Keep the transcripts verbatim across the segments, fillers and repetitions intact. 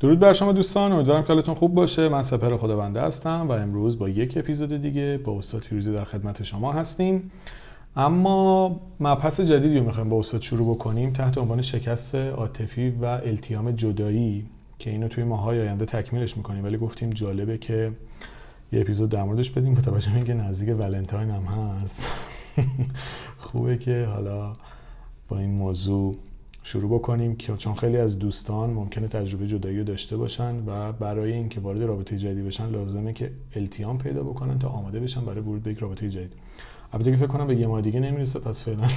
درود بر شما دوستان، امیدوارم که حالتون خوب باشه. من سپهر خدابنده هستم و امروز با یک اپیزود دیگه با استاد فیروزی در خدمت شما هستیم. اما مبحث جدیدی رو میخوایم با استاد شروع بکنیم تحت عنوان شکست عاطفی و التیام جدایی، که اینو توی ماهای آینده تکمیلش میکنیم، ولی گفتیم جالبه که یه اپیزود در موردش بدیم با توجه به اینکه نزدیک ولنتاین هم هست. خوبه که حالا با این موضوع شروع بکنیم که چون خیلی از دوستان ممکنه تجربه جدایی رو داشته باشن و برای اینکه وارد رابطه جدیدی بشن لازمه که التیام پیدا بکنن تا آماده بشن برای ورود به یک رابطه جدید. البته که فکر کنم به یه ماه دیگه نمیرسه، پس فعلا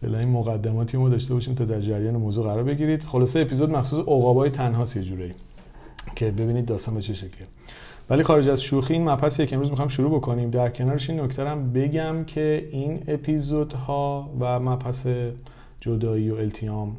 فعلا این مقدماتی رو داشته باشیم تا در جریان موضوع قرار بگیرید. خلاصه اپیزود مخصوص عقابای تنهاست یه جوری که ببینید داستان به چه شکلیه. ولی خارج از شوخی، این مبحثیه که امروز میخوام شروع بکنیم. در کنارش این نکته هم بگم که این اپیزودها و مبحث جدایی و التیام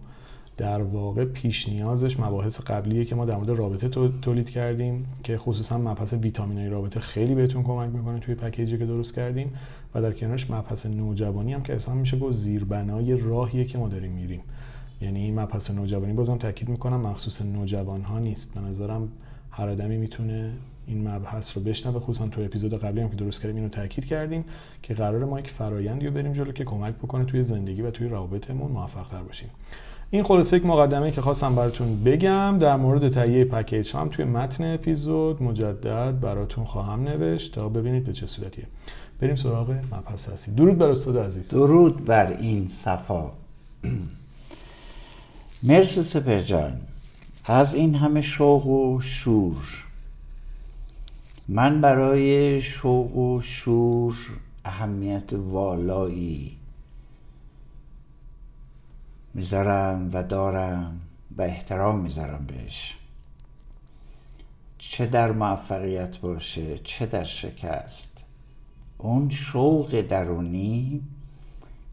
در واقع پیش نیازش مباحث قبلیه که ما در مورد رابطه تولید کردیم، که خصوصا مبحث ویتامینای رابطه خیلی بهتون کمک میکنه توی پکیجی که درست کردیم، و در کنارش مبحث نوجوانی هم که اصلا میشه گفت زیربنای راهیه که ما داریم میریم. یعنی این مبحث نوجوانی، بازم تاکید میکنم مخصوص نوجوانها نیست، به نظرم هر آدمی میتونه این مبحث رو بشنوه. خصوصا تو اپیزود قبلی هم که درست کردیم اینو تاکید کردیم که قراره ما یک فرآیندی رو بریم جلو که کمک بکنه توی زندگی و توی رابطمون موفق‌تر باشیم. این خلاصه یک مقدمه که خواستم براتون بگم. در مورد تهیه پکیج هم توی متن اپیزود مجدد براتون خواهم نوشت تا ببینید به چه صورتیه. بریم سراغ مبحث اصلی. درود بر استاد عزیز. درود بر این صفا. مرسی سپهر جان از این همه شوق و شور. من برای شوق و شور اهمیت والایی میذارم و دارم و احترام میذارم بهش، چه در موفقیت باشه چه در شکست. اون شوق درونی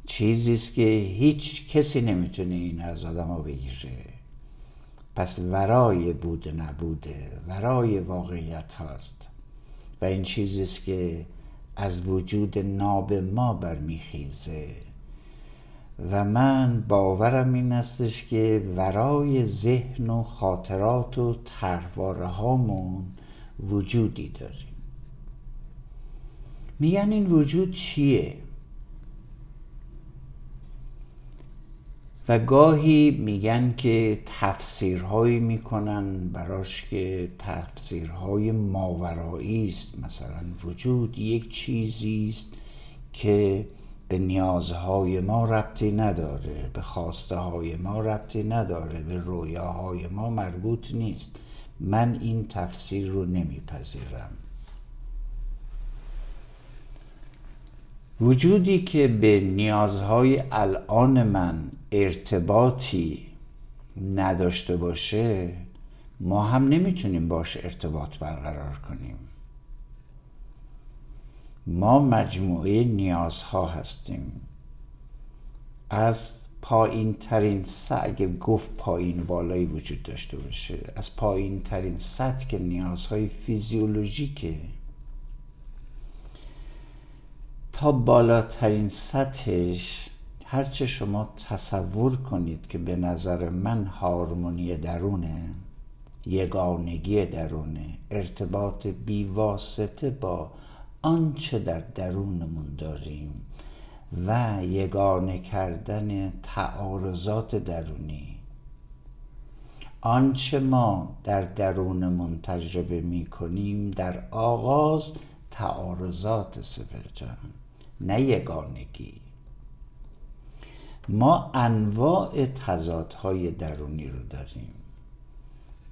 چیزیست که هیچ کسی نمیتونه این از آدم بگیره. پس ورای بود نبوده، ورای واقعیت هاست و این چیزیست که از وجود ناب ما برمیخیزه و من باورم این استش که ورای ذهن و خاطرات و طرحواره هامون وجودی داریم. میگن این وجود چیه؟ و گاهی میگن که تفسیرهایی میکنن براش که تفسیرهای ماورایی است. مثلا وجود یک چیزی است که به نیازهای ما ربطی نداره، به خواسته های ما ربطی نداره، به رویاهای ما مربوط نیست. من این تفسیر رو نمیپذیرم. وجودی که به نیازهای الان من ارتباطی نداشته باشه، ما هم نمیتونیم باش ارتباط برقرار کنیم. ما مجموعه نیازها هستیم، از پایین ترین سطح، اگه گفت پایین بالایی وجود داشته باشه، از پایین ترین سطح که نیازهای فیزیولوژیکه تا بالاترین سطحش، هرچه شما تصور کنید که به نظر من هارمونی درونه، یگانگی درونه، ارتباط بیواسطه با آنچه در درونمون داریم و یگانه کردن تعارضات درونی. آنچه ما در درونمون تجربه می کنیم در آغاز تعارضات سفرجان، نه یگانگی. ما انواع تضادهای درونی رو داریم،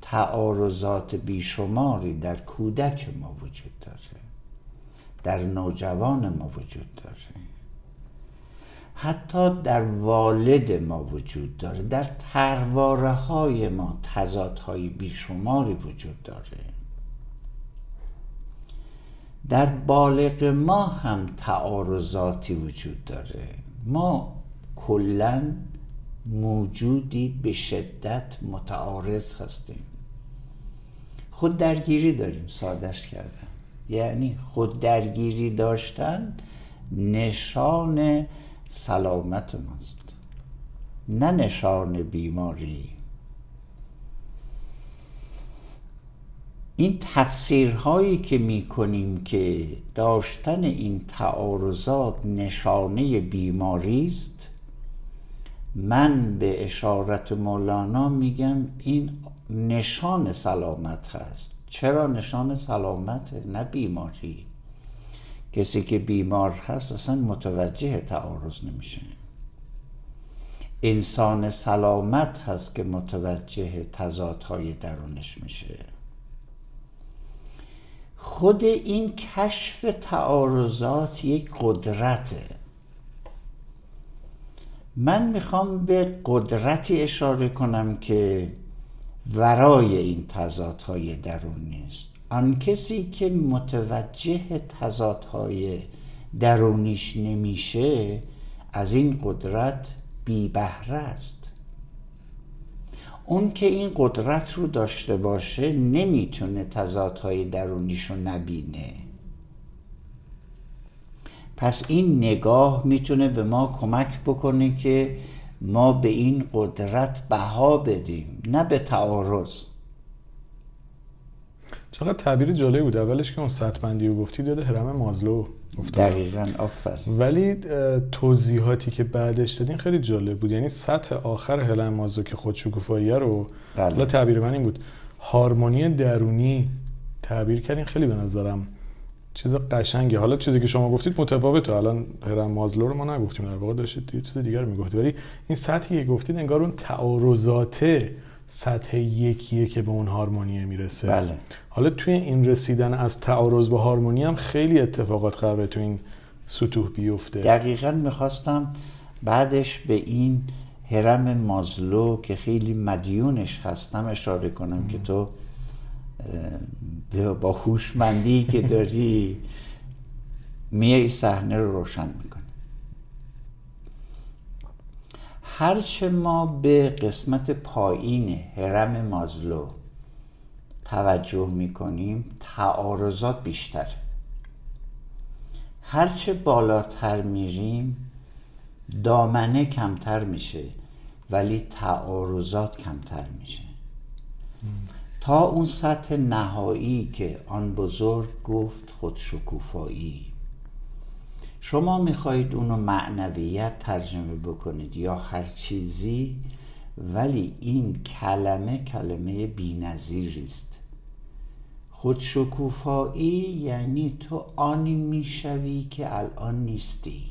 تعارضات بیشماری در کودک ما وجود داره، در نوجوان ما وجود داره، حتی در والد ما وجود داره، در ترواره های ما تضادهای بیشماری وجود داره، در بالغ ما هم تعارضاتی وجود داره. ما کلاً موجودی به شدت متعارض هستیم. خود درگیری داریم، سادهش کردم. یعنی خود درگیری داشتن نشان سلامت ماست، نه نشان بیماری. این تفسیرهایی که می کنیم که داشتن این تعارضات نشانه بیماری است، من به اشارت مولانا میگم این نشان سلامت هست. چرا نشان سلامت، نه بیماری؟ کسی که بیمار هست اصلا متوجه تعارض نمیشه. انسان سلامت هست که متوجه تضادهای درونش میشه. خود این کشف تعارضات یک قدرته. من میخوام به قدرتی اشاره کنم که ورای این تضادهای درونی است. آن کسی که متوجه تضادهای درونیش نمیشه از این قدرت بی بهره است. اون که این قدرت رو داشته باشه نمیتونه تضادهای درونیش رو نبینه. پس این نگاه میتونه به ما کمک بکنه که ما به این قدرت بها بدیم، نه به تعارض. چقدر تعبیر جالب بود. اولش که اون سطبندی رو گفتی داده هرم مازلو افتاد. دقیقاً آفرین. ولی توضیحاتی که بعدش دادین خیلی جالب بود. یعنی سطح آخر هرم مازلو که خودشکوفاییه رو بله. تعبیر من این بود، هارمونی درونی تعبیر کردین. خیلی به نظرم چیز قشنگه. حالا چیزی که شما گفتید متفاوته. الان هرم مازلو رو ما نگفتیم، در واقع داشتید یه چیز دیگر میگفتید، ولی این سطحی که گفتید انگار اون تعارضاته سطح یکیه که به اون هارمونیه میرسه. بله. حالا توی این رسیدن از تعارض به هارمونی هم خیلی اتفاقات قراره تو این سطوح بیفته. دقیقاً میخواستم بعدش به این هرم مازلو که خیلی مدیونش هستم اشاره کنم ام. که تو با هوشمندی که داری میای صحنه رو روشن میکنی. هرچه ما به قسمت پایین هرم مازلو توجه میکنیم تعارضات بیشتر، هرچه بالاتر میریم دامنه کمتر میشه ولی تعارضات کمتر میشه تا اون سطح نهایی که آن بزرگ گفت خودشکوفایی. شما میخواید اونو معنویت ترجمه بکنید یا هر چیزی، ولی این کلمه کلمه بی‌نظیری است. خودشکوفایی یعنی تو آنی میشوی که الان نیستی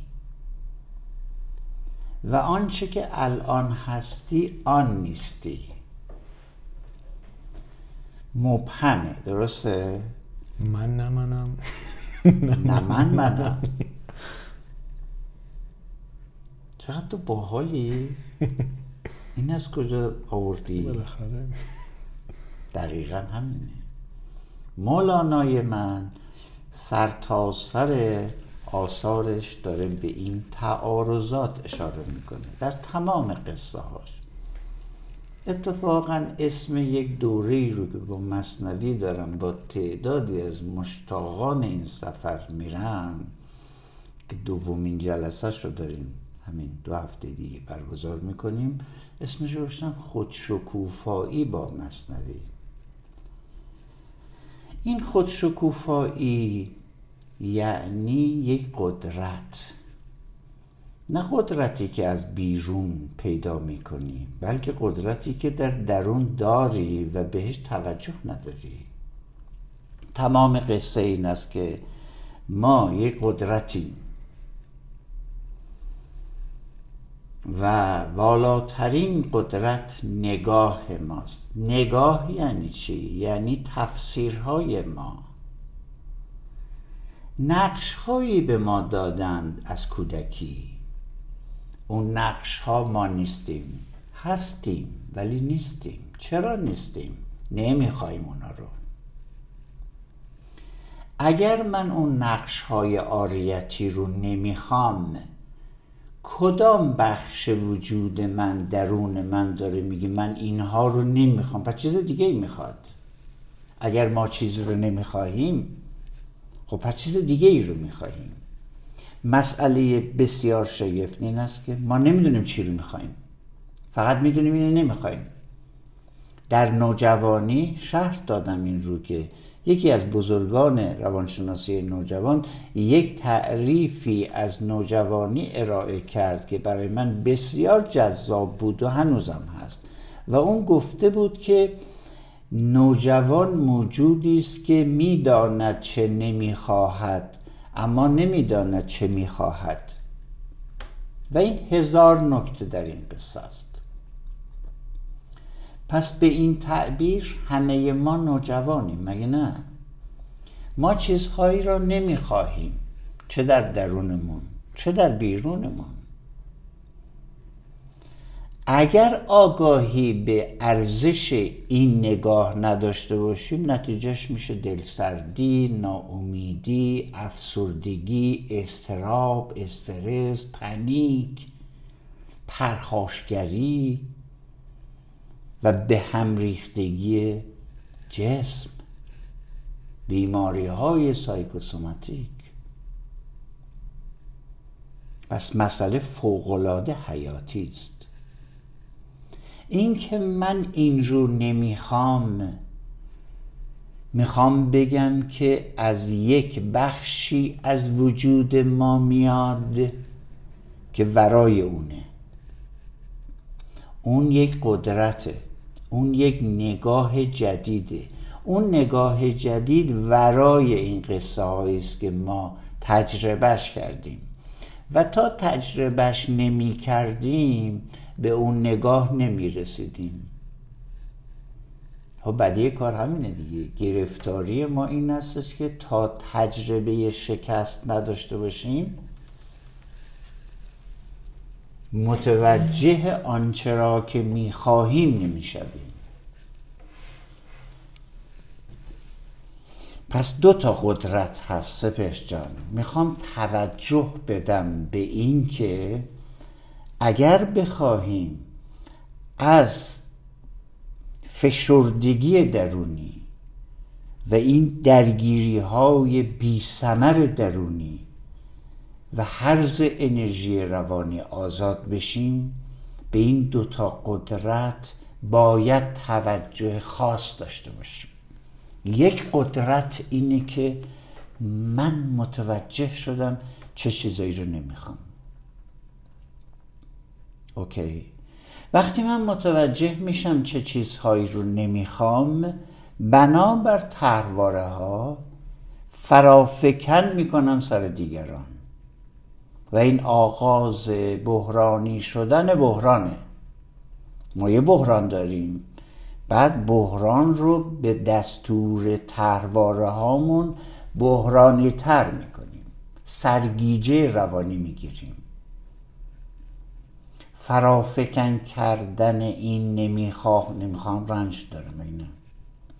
و آنچه که الان هستی آن نیستی. مبهمه، درسته؟ من نه منم نه من منم. چقدر تو باحالی؟ این از کجا آوردی؟ بالاخره دقیقا همینه. مولانای من سر تا سر آثارش داره به این تعارضات اشاره میکنه در تمام قصه هاش. اتفاقا اسم یک دوره‌ای رو که با مثنوی دارم با تعدادی از مشتاقان این سفر میرم که دومین جلسه‌اش رو داریم همین دو هفته دیگه برگزار میکنیم، اسمش رو گذاشتم خودشکوفایی با مثنوی. این خودشکوفایی یعنی یک قدرت، نه قدرتی که از بیرون پیدا میکنی بلکه قدرتی که در درون داری و بهش توجه نداری. تمام قصه این است که ما یک قدرتیم و والاترین قدرت نگاه ماست. نگاه یعنی چی؟ یعنی تفسیرهای ما. نقش‌هایی به ما دادند از کودکی. اون نقش‌ها ما نیستیم. هستیم ولی نیستیم. چرا نیستیم؟ نمیخوایم اونا رو. اگر من اون نقش‌های آریتی رو نمیخوام، کدام بخش وجود من، درون من داره میگه من اینها رو نمیخوام، پس چیز دیگه ای میخواد؟ اگر ما چیزی رو نمیخواهیم خب پس چیز دیگه ای رو میخواهیم. مسئله بسیار شگفت این است که ما نمیدونیم چی رو میخواهیم، فقط میدونیم اینو نمیخواهیم. در نوجوانی شرح دادم این رو که یکی از بزرگان روانشناسی نوجوان یک تعریفی از نوجوانی ارائه کرد که برای من بسیار جذاب بود و هنوزم هست، و اون گفته بود که نوجوان موجودی است که میداند چه نمیخواهد اما نمیداند چه میخواهد. و این هزار نکته در این قصه است. پس به این تعبیر همه ما نوجوانیم، مگه نه؟ ما چیزهایی را نمیخواهیم، چه در درونمون چه در بیرونمون. اگر آگاهی به ارزش این نگاه نداشته باشیم، نتیجهش میشه دلسردی، ناامیدی، افسردگی، اضطراب، استرس، پنیک، پرخاشگری و به هم ریختگی جسم، بیماری های سایکوسوماتیک. پس مسئله فوق‌العاده حیاتی است. این که من اینجور نمیخوام، میخوام بگم که از یک بخشی از وجود ما میاد که ورای اونه. اون یک قدرته، اون یک نگاه جدیده. اون نگاه جدید ورای این قصه هایی است که ما تجربهش کردیم و تا تجربهش نمی کردیم به اون نگاه نمی رسیدیم. خب بدیه کار همینه دیگه. گرفتاری ما این است که تا تجربه شکست نداشته باشیم، متوجه آنچه را که می خواهیم نمی شویم. پس دو تا قدرت هست سپهر جان. میخوام توجه بدم به این که اگر بخواهیم از فشردگی درونی و این درگیری های بی ثمر درونی و هرز انرژی روانی آزاد بشیم، به این دو تا قدرت باید توجه خاص داشته باشیم. یک قدرت اینه که من متوجه شدم چه چیزایی رو نمیخوام. اوکی. وقتی من متوجه میشم چه چیزهایی رو نمیخوام، بنابر طرحواره ها فرافکن میکنم سر دیگران و این آغاز بحرانی شدن بحرانه. ما یه بحران داریم، بعد بحران رو به دستور طرحواره هامون بحرانی تر میکنیم، سرگیجه روانی میگیریم. فرافکن کردن این نمیخواه نمیخوام رنج داره، مگه نه؟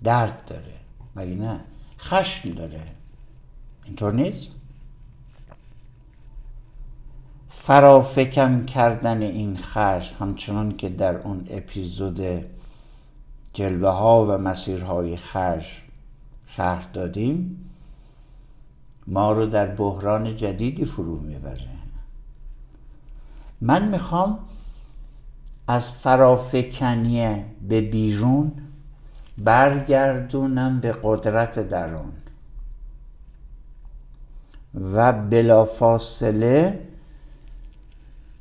درد داره، مگه نه؟ خشم داره، اینطور نیست؟ فرافکن کردن این خشم، همچنان که در اون اپیزود جلوه ها و مسیرهای خشم شرح دادیم، ما رو در بحران جدیدی فرو میبره. من میخوام از فرافکنیه به بیرون برگردونم به قدرت درون و بلافاصله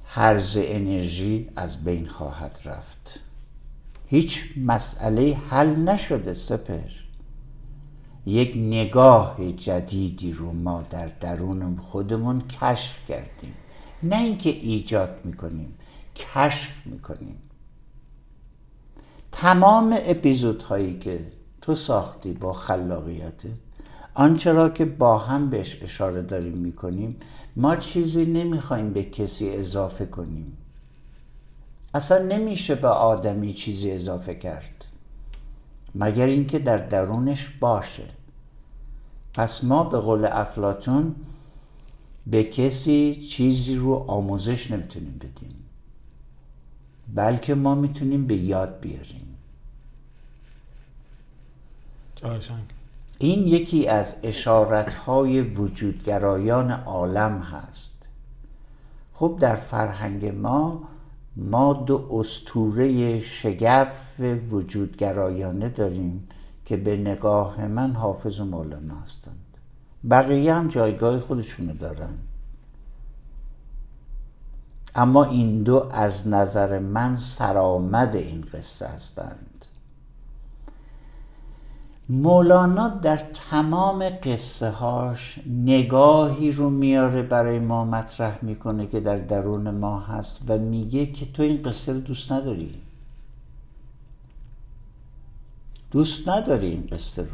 هرز انرژی از بین خواهد رفت. هیچ مسئله حل نشده سپر. یک نگاه جدیدی رو ما در درون خودمون کشف کردیم، نه اینکه ایجاد میکنیم، کشف میکنیم. تمام اپیزودهایی که تو ساختی با خلاقیتت، آنچه را که با هم بهش اشاره داریم میکنیم، ما چیزی نمیخوایم به کسی اضافه کنیم. اصلا نمیشه به آدمی چیزی اضافه کرد مگر اینکه در درونش باشه. پس ما به قول افلاطون به کسی چیزی رو آموزش نمیتونیم بدیم، بلکه ما میتونیم به یاد بیاریم. این یکی از اشارت‌های وجودگرایان عالم هست. خب در فرهنگ ما ما دو اسطوره شگرف وجودگرایانه داریم که به نگاه من حافظ و مولانا هستند. بقیه هم جایگاه خودشونو دارن، اما این دو از نظر من سرآمد این قصه هستند. مولانا در تمام قصه هاش نگاهی رو میاره برای ما مطرح میکنه که در درون ما هست و میگه که تو این قصه رو دوست نداری، دوست نداری این قصه رو،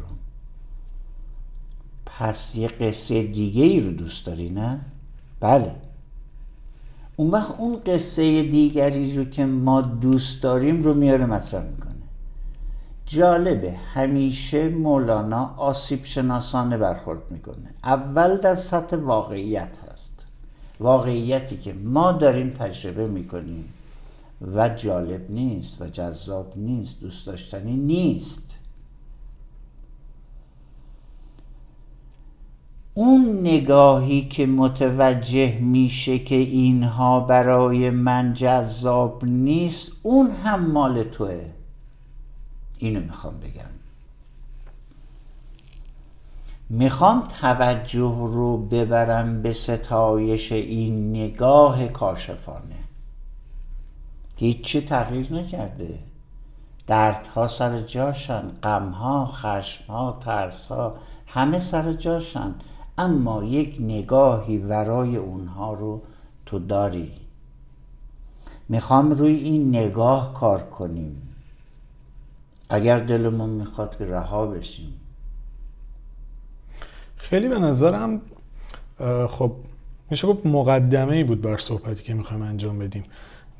پس یه قصه دیگه ای رو دوست داری، نه؟ بله، اون وقت اون قصه دیگری رو که ما دوست داریم رو میاره مطرح میکنه. جالبه، همیشه مولانا آسیب شناسانه برخورد میکنه. اول در سطح واقعیت هست، واقعیتی که ما داریم تجربه میکنیم و جالب نیست و جذاب نیست، دوست داشتنی نیست. اون نگاهی که متوجه میشه که اینها برای من جذاب نیست، اون هم مال توه. اینو میخوام بگم، میخوام توجه رو ببرم به ستایش این نگاه کاشفانه که هیچی تغییر نکرده، دردها سر جاشن، غمها، خشمها، ترسها همه سر جاشن، اما یک نگاهی ورای اونها رو تو داری. میخوام روی این نگاه کار کنیم، اگر دلمون میخواد که رها بشیم. خیلی به نظرم خب میشه گفت مقدمه ای بود بر صحبتی که میخوایم انجام بدیم،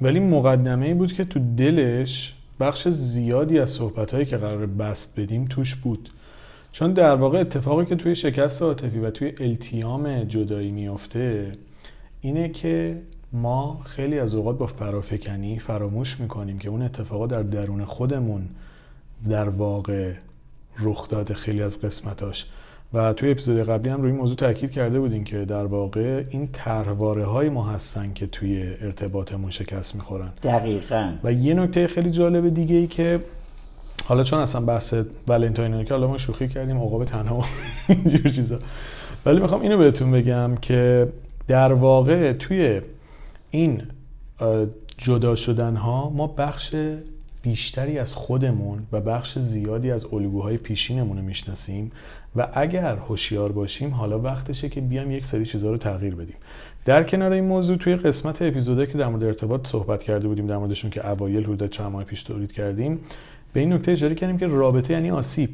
ولی مقدمه ای بود که تو دلش بخش زیادی از صحبتهایی که قرار بست بدیم توش بود، چون در واقع اتفاقی که توی شکست عاطفی و توی التیام جدایی میفته اینه که ما خیلی از اوقات با فرافکنی فراموش میکنیم که اون اتفاقا در درون خودمون در واقع رخ داده، خیلی از قسمتاش. و توی اپیزود قبلی هم روی این موضوع تاکید کرده بودیم که در واقع این طرحواره های ما هستن که توی ارتباطمون شکست میخورن. دقیقاً. و یه نکته خیلی جالب دیگه ای که حالا چون اصلا بحث ولنتاینه که حالا ما شوخی کردیم، عقاب تنها اینجور چیزا، ولی میخوام اینو بهتون بگم که در واقع توی این جدا شدن ها ما بخش بیشتری از خودمون و بخش زیادی از الگوهای پیشینمون رو میشناسیم و اگر هوشیار باشیم حالا وقتشه که بیام یک سری چیزا رو تغییر بدیم. در کنار این موضوع توی قسمت اپیزودا که در مورد ارتباط صحبت کرده بودیم، در موردشون که اوایل حدود چند ماه پیش تولید کردیم، به این نکته اشاره کردیم که رابطه یعنی آسیب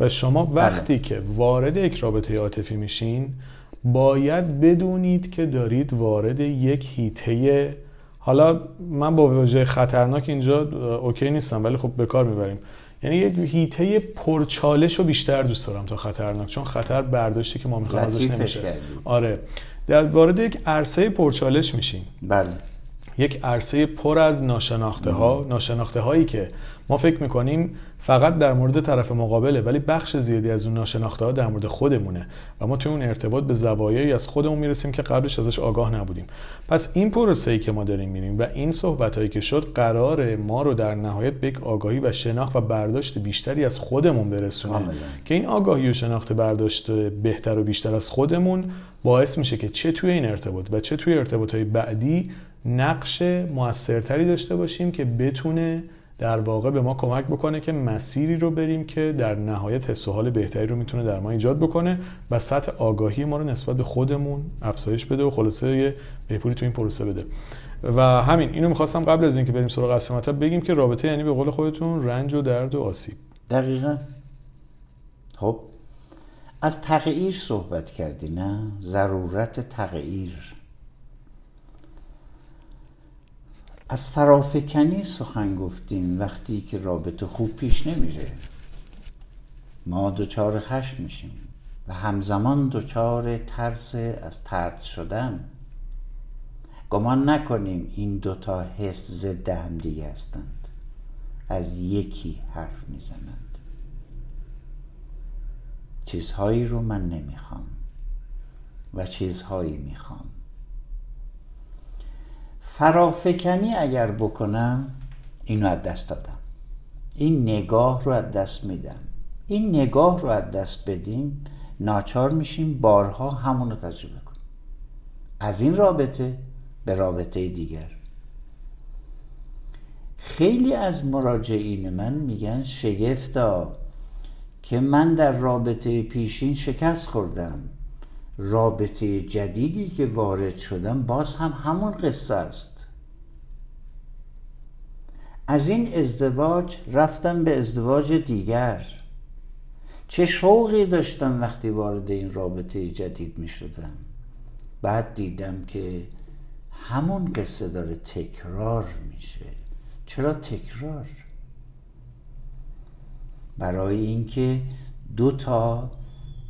و شما وقتی که وارد یک رابطه عاطفی میشین باید بدونید که دارید وارد یک هیته، حالا من با واژه خطرناک اینجا اوکی نیستم ولی خب به کار میبریم، یعنی یک هیته پرچالش رو بیشتر دوست دارم تا خطرناک، چون خطر برداشتی که ما میخوایم ازش نمیشه. آره، در وارد یک عرصه پرچالش میشین. بله، یک عرصه پر از ناشناخته ها، ناشناخته هایی که ما فکر میکنیم فقط در مورد طرف مقابله، ولی بخش زیادی از اون ناشناخته ها در مورد خودمونه و ما توی اون ارتباط به زوایایی از خودمون میرسیم که قبلش ازش آگاه نبودیم. پس این پروسه‌ای که ما داریم میریم و این صحبت هایی که شد قراره ما رو در نهایت به یک آگاهی و شناخت و برداشت بیشتری از خودمون برسونه که این آگاهی و شناخت برداشت بهتر و بیشتر از خودمون باعث میشه که چه توی این ارتباط و چه توی ارتباط‌های بعدی نقش موثرتری داشته باشیم که بتونه در واقع به ما کمک بکنه که مسیری رو بریم که در نهایت حس و حال بهتری رو میتونه در ما ایجاد بکنه و سطح آگاهی ما رو نسبت به خودمون افزایش بده و خلاصه یه بهبودی تو این پروسه بده. و همین اینو می‌خواستم قبل از اینکه بریم سراغ اصل مطلب بگیم که رابطه یعنی به قول خودتون رنج و درد و آسیب. دقیقاً. خب از تغییر صحبت کردی، نه؟ ضرورت تغییر، از فرافکنی سخن گفتیم. وقتی که رابطه خوب پیش نمیره ما دوچار خشم میشیم و همزمان دوچار ترس از طرد شدن. گمان نکنیم این دوتا حس ضد هم دیگه هستند، از یکی حرف میزنند. چیزهایی رو من نمیخوام و چیزهایی میخوام. فرافکنی اگر بکنم اینو از دست دادم، این نگاه رو از دست میدم. این نگاه رو از دست بدیم ناچار میشیم بارها همون رو تجربه کنیم، از این رابطه به رابطه دیگر. خیلی از مراجعین من میگن شگفتا که من در رابطه پیشین شکست خوردم، رابطه جدیدی که وارد شدم باز هم همون قصه است. از این ازدواج رفتم به ازدواج دیگر، چه شوقی داشتم وقتی وارد این رابطه جدید می شدم، بعد دیدم که همون قصه داره تکرار میشه. چرا تکرار؟ برای اینکه دو تا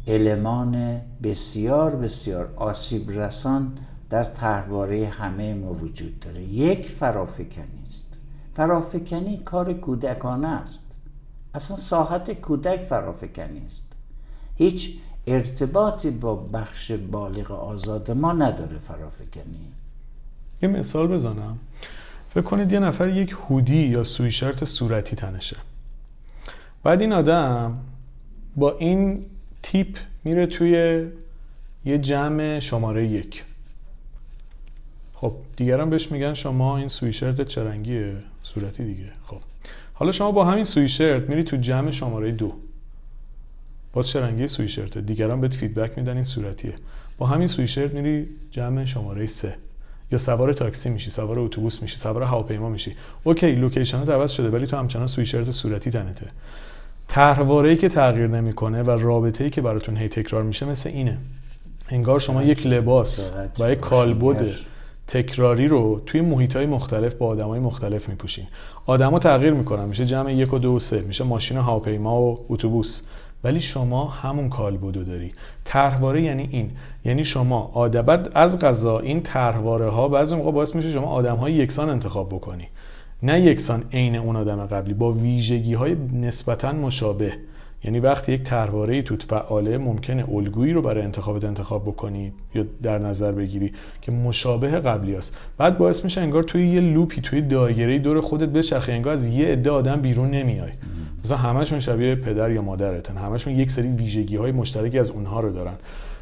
المان بسیار بسیار آسیب رسان در طرحواره همه ما وجود داره. یک فرافکنی است. فرافکنی کار کودکانه است، اصلا ساحت کودک فرافکنی است، هیچ ارتباطی با بخش بالغ آزاد ما نداره فرافکنی. یه مثال بزنم، فکر کنید یه نفر یک هودی یا سویشرت صورتی تنشه، بعد این آدم با این تیپ میره توی یه جمع شماره یک. خب دیگران بهش میگن شما این سویشرت چه رنگیه؟ صورتی دیگه. خب حالا شما با همین سویشرت میری تو جمع شماره دو، باز چه رنگی سویشرته؟ دیگران بهت فیدبک میدن این صورتیه. با همین سویشرت میری جمع شماره سه، یا سوار تاکسی میشی، سوار اتوبوس میشی، سوار هواپیما میشی. اوکی لوکیشنت عوض شده ولی تو همچنان سویشرت صورتی تنته. طرحواره‌ای که تغییر نمیکنه و رابطه‌ای که براتون هی تکرار میشه مثل اینه، انگار شما یک لباس و یک کالبد تکراری رو توی محیط‌های مختلف با آدم‌های مختلف میپوشین. آدما تغییر میکنن، میشه جمع یک و دو و سه، میشه ماشین و هواپیما و اتوبوس، ولی شما همون کالبدو داری. طرحواره یعنی این، یعنی شما آدبت از قضا این طرحواره ها بعضی موقع باعث میشه شما آدم های یکسان انتخاب بکنی، نه یکسان عین اون آدم قبلی، با ویژگی های نسبتا مشابه. یعنی وقتی یک طرحواره‌ای توت فعاله ممکنه الگویی رو برای انتخابت انتخاب بکنی یا در نظر بگیری که مشابه قبلی است، بعد باعث میشه انگار توی یه لوپی، توی دایره‌ای دور خودت بچرخی، انگار از یه عده آدم بیرون نمیای. مثلا همشون شبیه پدر یا مادرتن، همشون یک سری ویژگی‌های مشترکی از اونها رو دارن.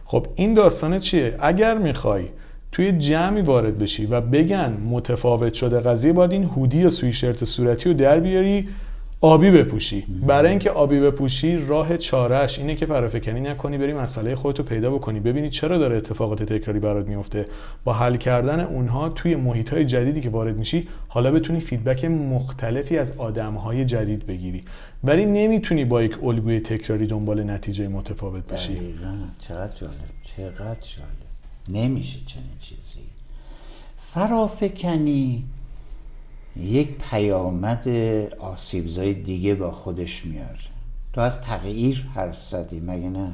خب این داستان چیه؟ اگر می‌خوای توی جمعی وارد بشی و بگن متفاوت شده قضیه، باید این هودی یا سویشرت صورتی رو در بیاری، آبی بپوشی. برای اینکه آبی بپوشی راه چارهش اینه که فرافکنی نکنی، بری مسئله خودتو پیدا بکنی، ببینی چرا داره اتفاقات تکراری برات میفته، با حل کردن اونها توی محیط‌های جدیدی که وارد میشی حالا بتونی فیدبک مختلفی از آدم‌های جدید بگیری، ولی نمیتونی با یک الگوی تکراری دنبال نتیجه متفاوت بشی. چقدر جالب، چقدر جالب. نمیشه چنین چیزی. فرافکنی یک پیامد آسیبزای دیگه با خودش میاره. تو از تغییر حرف زدی مگه نه؟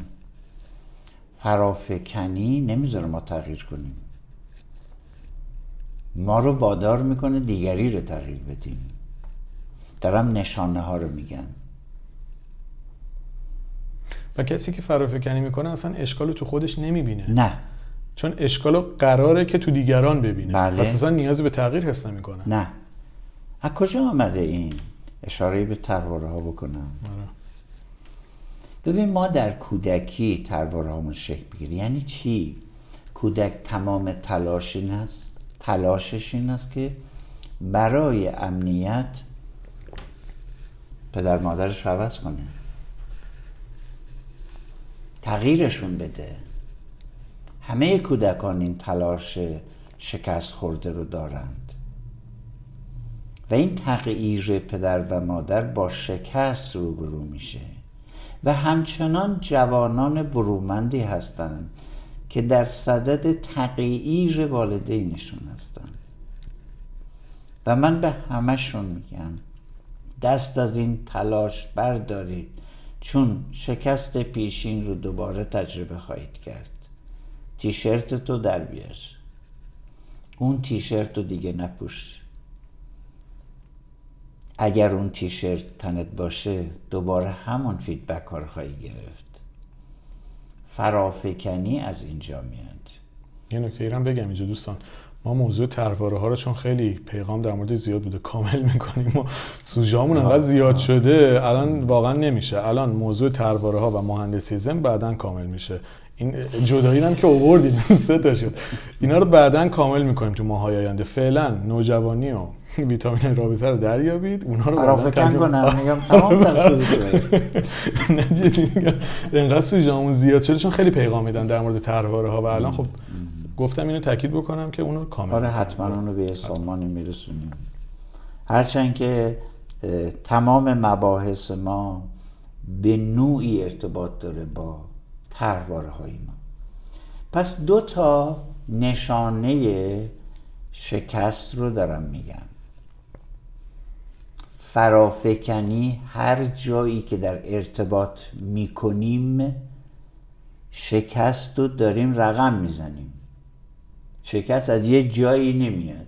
فرافکنی نمیذاره ما تغییر کنیم، ما رو وادار میکنه دیگری رو تغییر بدیم. دارم نشانه ها رو میگن. و کسی که فرافکنی میکنه اصلا اشکالو تو خودش نمیبینه، نه، چون اشکالو قراره که تو دیگران ببینه. بله. پس اصلا نیازی به تغییر حس نمیکنه. نه. از کجا آمده این؟ اشاره‌ای به طرحواره ها بکنم. ببین ما در کودکی طرحواره هامون شکل میگیره. یعنی چی؟ کودک تمام تلاش این است، تلاشش این است که برای امنیت پدر مادرش رو عوض کنه، تغییرشون بده. همه کودکان این تلاش شکست خورده رو دارند و این تغییر پدر و مادر با شکست روبرو میشه و همچنان جوانان برومندی هستند که در صدد تغییر والدینشون هستند. و من به همشون میگم دست از این تلاش بردارید، چون شکست پیشین رو دوباره تجربه خواهید کرد. تیشرت تو در بیار، اون تیشرت رو دیگه نپوش. اگر اون تیشرت تنت باشه دوباره همون فیدبک ها رو خواهی گرفت. فرافکنی از اینجا میاد. یه نکته ایرم بگم اینجا دوستان، ما موضوع طرفداره ها رو چون خیلی پیغام در مورد زیاد بوده کامل میکنیم و سوژه‌مون انقدر زیاد شده الان واقعا نمیشه. الان موضوع طرفداره ها و مهندسی ضمن بعداً کامل میشه. این جدایی هم که آوردید سه تا شد، اینا رو بعداً کامل میکنیم تو ماهای آینده. فعلا نوجوانی و ویتامین رابطه رو دریابید، اونها رو فرافکن کنم. میگم تمام تفسیر شده، نه جدی میگم انقدر سوژه‌مون زیاد شده چون خیلی پیغام میدن در مورد طرفداره ها و الان خب گفتم اینو تاکید بکنم که اونو کامل. آره حتما اونو به سامانی میرسونیم، هرچند که تمام مباحث ما به نوعی ارتباط داره با طرحواره های ما. پس دو تا نشانه شکست رو دارم میگم. فرافکنی هر جایی که در ارتباط میکنیم شکست رو داریم رقم میزنیم. شکست از یه جایی نمیاد،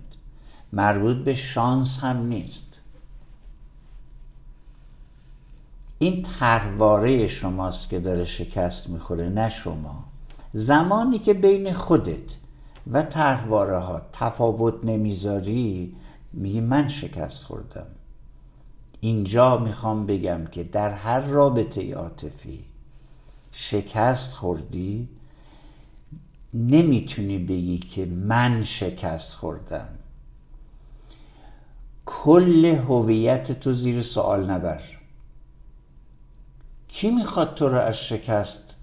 مربوط به شانس هم نیست. این طرحواره شماست که داره شکست میخوره، نه شما. زمانی که بین خودت و طرحواره ها تفاوت نمیذاری میگی من شکست خوردم. اینجا میخوام بگم که در هر رابطه عاطفی شکست خوردی نمیتونی بگی که من شکست خوردم. کل هویت تو زیر سوال نبر. کی میخواد تو رو از شکست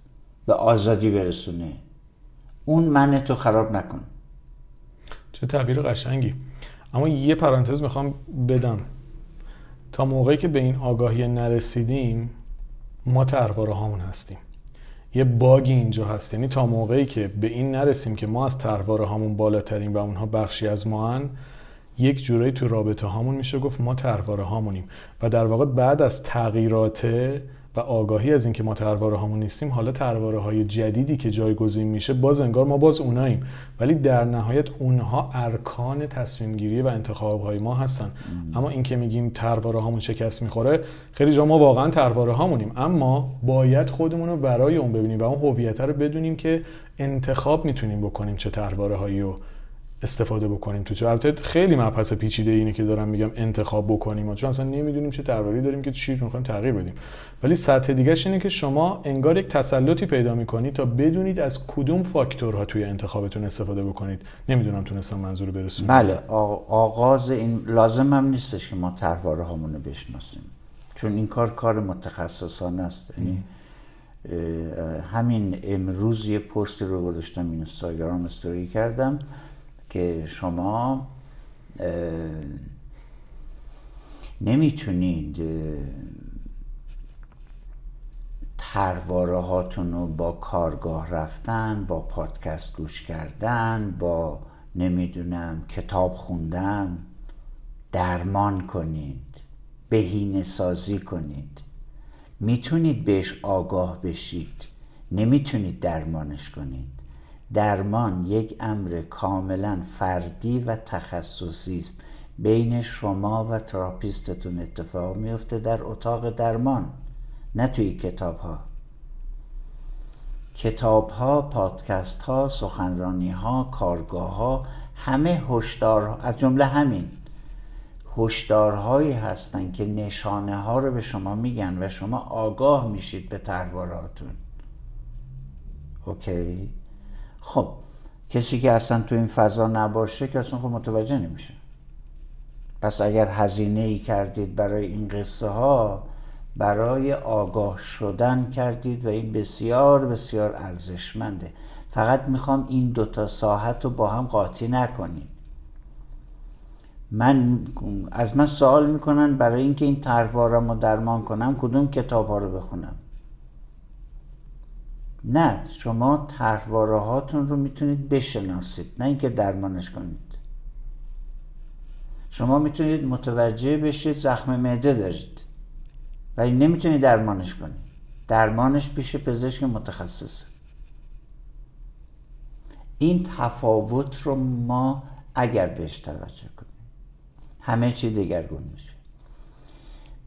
به آزادی برسونه؟ اون من تو خراب نکن. چه تعبیر قشنگی. اما یه پرانتز میخوام بدم، تا موقعی که به این آگاهی نرسیدیم ما طرفدار هامون هستیم. یه باگی اینجا هست، یعنی تا موقعی که به این نرسیم که ما از طرفداره هامون بالاتریم و اونها بخشی از ما هن، یک جورایی تو رابطه هامون میشه گفت ما طرفداره هامونیم و در واقع بعد از تغییرات و آگاهی از این که ما طرفداره هامون نیستیم، حالا طرفداره های جدیدی که جایگزین میشه باز انگار ما باز اوناییم، ولی در نهایت اونها ارکان تصمیم گیری و انتخاب های ما هستن. اما این که میگیم طرفداره هامون شکست میخوره، خیلی جا ما واقعا طرفداره هامونیم اما باید خودمون رو برای اون ببینیم و اون هویت رو بدونیم که انتخاب میتونیم بکنیم چه طرفداره هایی رو استفاده بکنیم تو چه. البته خیلی مبحث پیچیده اینه که دارم میگم انتخاب بکنیم، چون اصلا نمیدونیم چه طرحواری داریم که چی رو می‌خوایم تغییر بدیم. ولی سطح دیگه‌ش اینه که شما انگار یک تسلطی پیدا می‌کنید تا بدونید از کدوم فاکتورها توی انتخابتون استفاده بکنید. نمیدونم تونستم منظور رو برسونم. بله، آغاز این لازم هم نیستش که ما طرحواره هامون رو بشناسیم، چون این کار کار متخصصان است. یعنی همین امروز یه پست رو گذاشتم اینستاگرام استوری کردم که شما نمیتونید طرحواره هاتون رو با کارگاه رفتن، با پادکست گوش کردن، با نمیدونم کتاب خوندن درمان کنید، بهینه سازی کنید. میتونید بهش آگاه بشید، نمیتونید درمانش کنید. درمان یک امر کاملا فردی و تخصصی است، بین شما و تراپیستتون اتفاق میفته در اتاق درمان، نه توی کتاب ها. کتاب ها، پادکست ها، سخنرانی ها، کارگاه ها، همه هشدار، از جمله همین هشدارهایی هستن که نشانه ها رو به شما میگن و شما آگاه میشید به طرحوارهاتون. اوکی؟ خب کسی که اصلا تو این فضا نباشه که اصلا خب متوجه نمیشه. پس اگر هزینه ای کردید برای این قصه ها، برای آگاه شدن کردید و این بسیار بسیار ارزشمنده. فقط میخوام این دوتا ساحت رو با هم قاطی نکنید. من از من سوال میکنن برای اینکه این طرحواره‌ام رو درمان کنم کدوم کتاب ها رو بخونم. نه، شما طرحواره هاتون رو میتونید بشناسید، نه اینکه درمانش کنید. شما میتونید متوجه بشید زخم معده دارید ولی نمیتونید درمانش کنید. درمانش پیش پزشک متخصصه. این تفاوت رو ما اگر بهش توجه کنیم همه چی دگرگون میشه.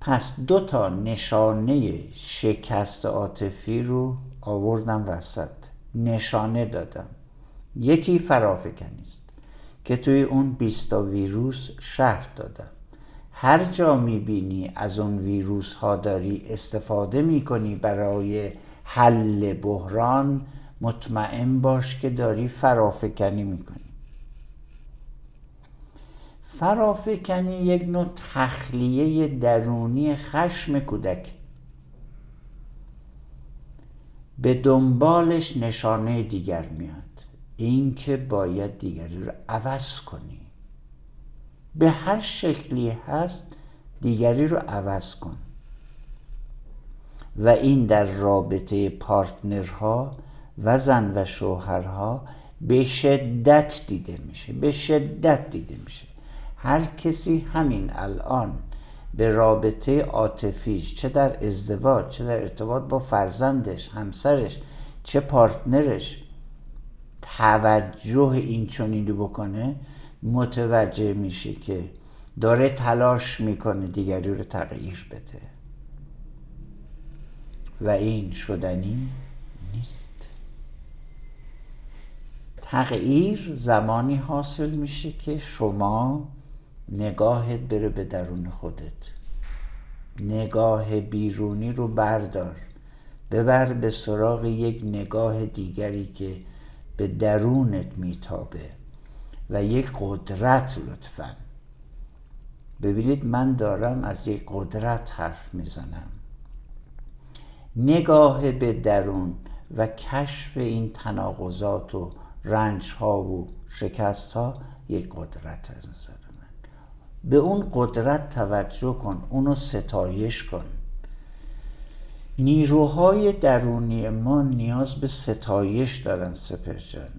پس دو تا نشانه شکست عاطفی رو آوردم وسط، نشانه دادم. یکی فرافکنی است، که توی اون بیستا ویروس شرح دادم. هر جا میبینی از اون ویروس ها داری استفاده میکنی برای حل بحران، مطمئن باش که داری فرافکنی میکنی. فرافکنی یک نوع تخلیه درونی خشم کودک. به دنبالش نشانه دیگر میاد، این که باید دیگری رو عوض کنی، به هر شکلی هست دیگری رو عوض کن. و این در رابطه پارتنرها و زن و شوهرها به شدت دیده میشه، به شدت دیده میشه. هر کسی همین الان به رابطه عاطفیش، چه در ازدواج، چه در ارتباط با فرزندش، همسرش، چه پارتنرش، توجه این چنینی رو بکنه، متوجه میشه که داره تلاش میکنه دیگری رو تغییر بده و این شدنی نیست. تغییر زمانی حاصل میشه که شما نگاهت بره به درون خودت، نگاه بیرونی رو بردار، ببر به سراغ یک نگاه دیگری که به درونت میتابه و یک قدرت. لطفاً ببینید، من دارم از یک قدرت حرف میزنم. نگاه به درون و کشف این تناقضات و رنج‌ها و شکست‌ها یک قدرت از نظر من. به اون قدرت توجه کن، اونو ستایش کن. نیروهای درونی ما نیاز به ستایش دارن سپهر جان.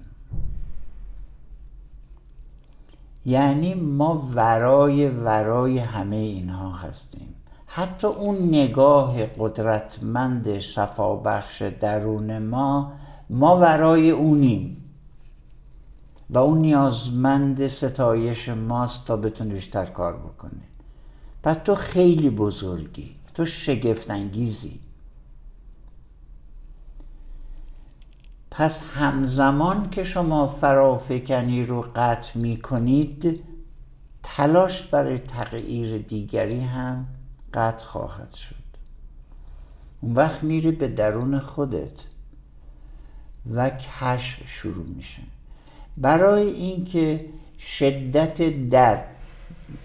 یعنی ما ورای ورای همه اینها هستیم. حتی اون نگاه قدرتمند شفابخش درون ما، ما ورای اونیم و اون نیازمند ستایش ماست تا بتونه بیشتر کار بکنه. پس تو خیلی بزرگی، تو شگفت‌انگیزی. پس همزمان که شما فرافکنی رو قطع می کنید، تلاش برای تغییر دیگری هم قطع خواهد شد. اون وقت میری به درون خودت و کشف شروع میشه. برای اینکه شدت درد،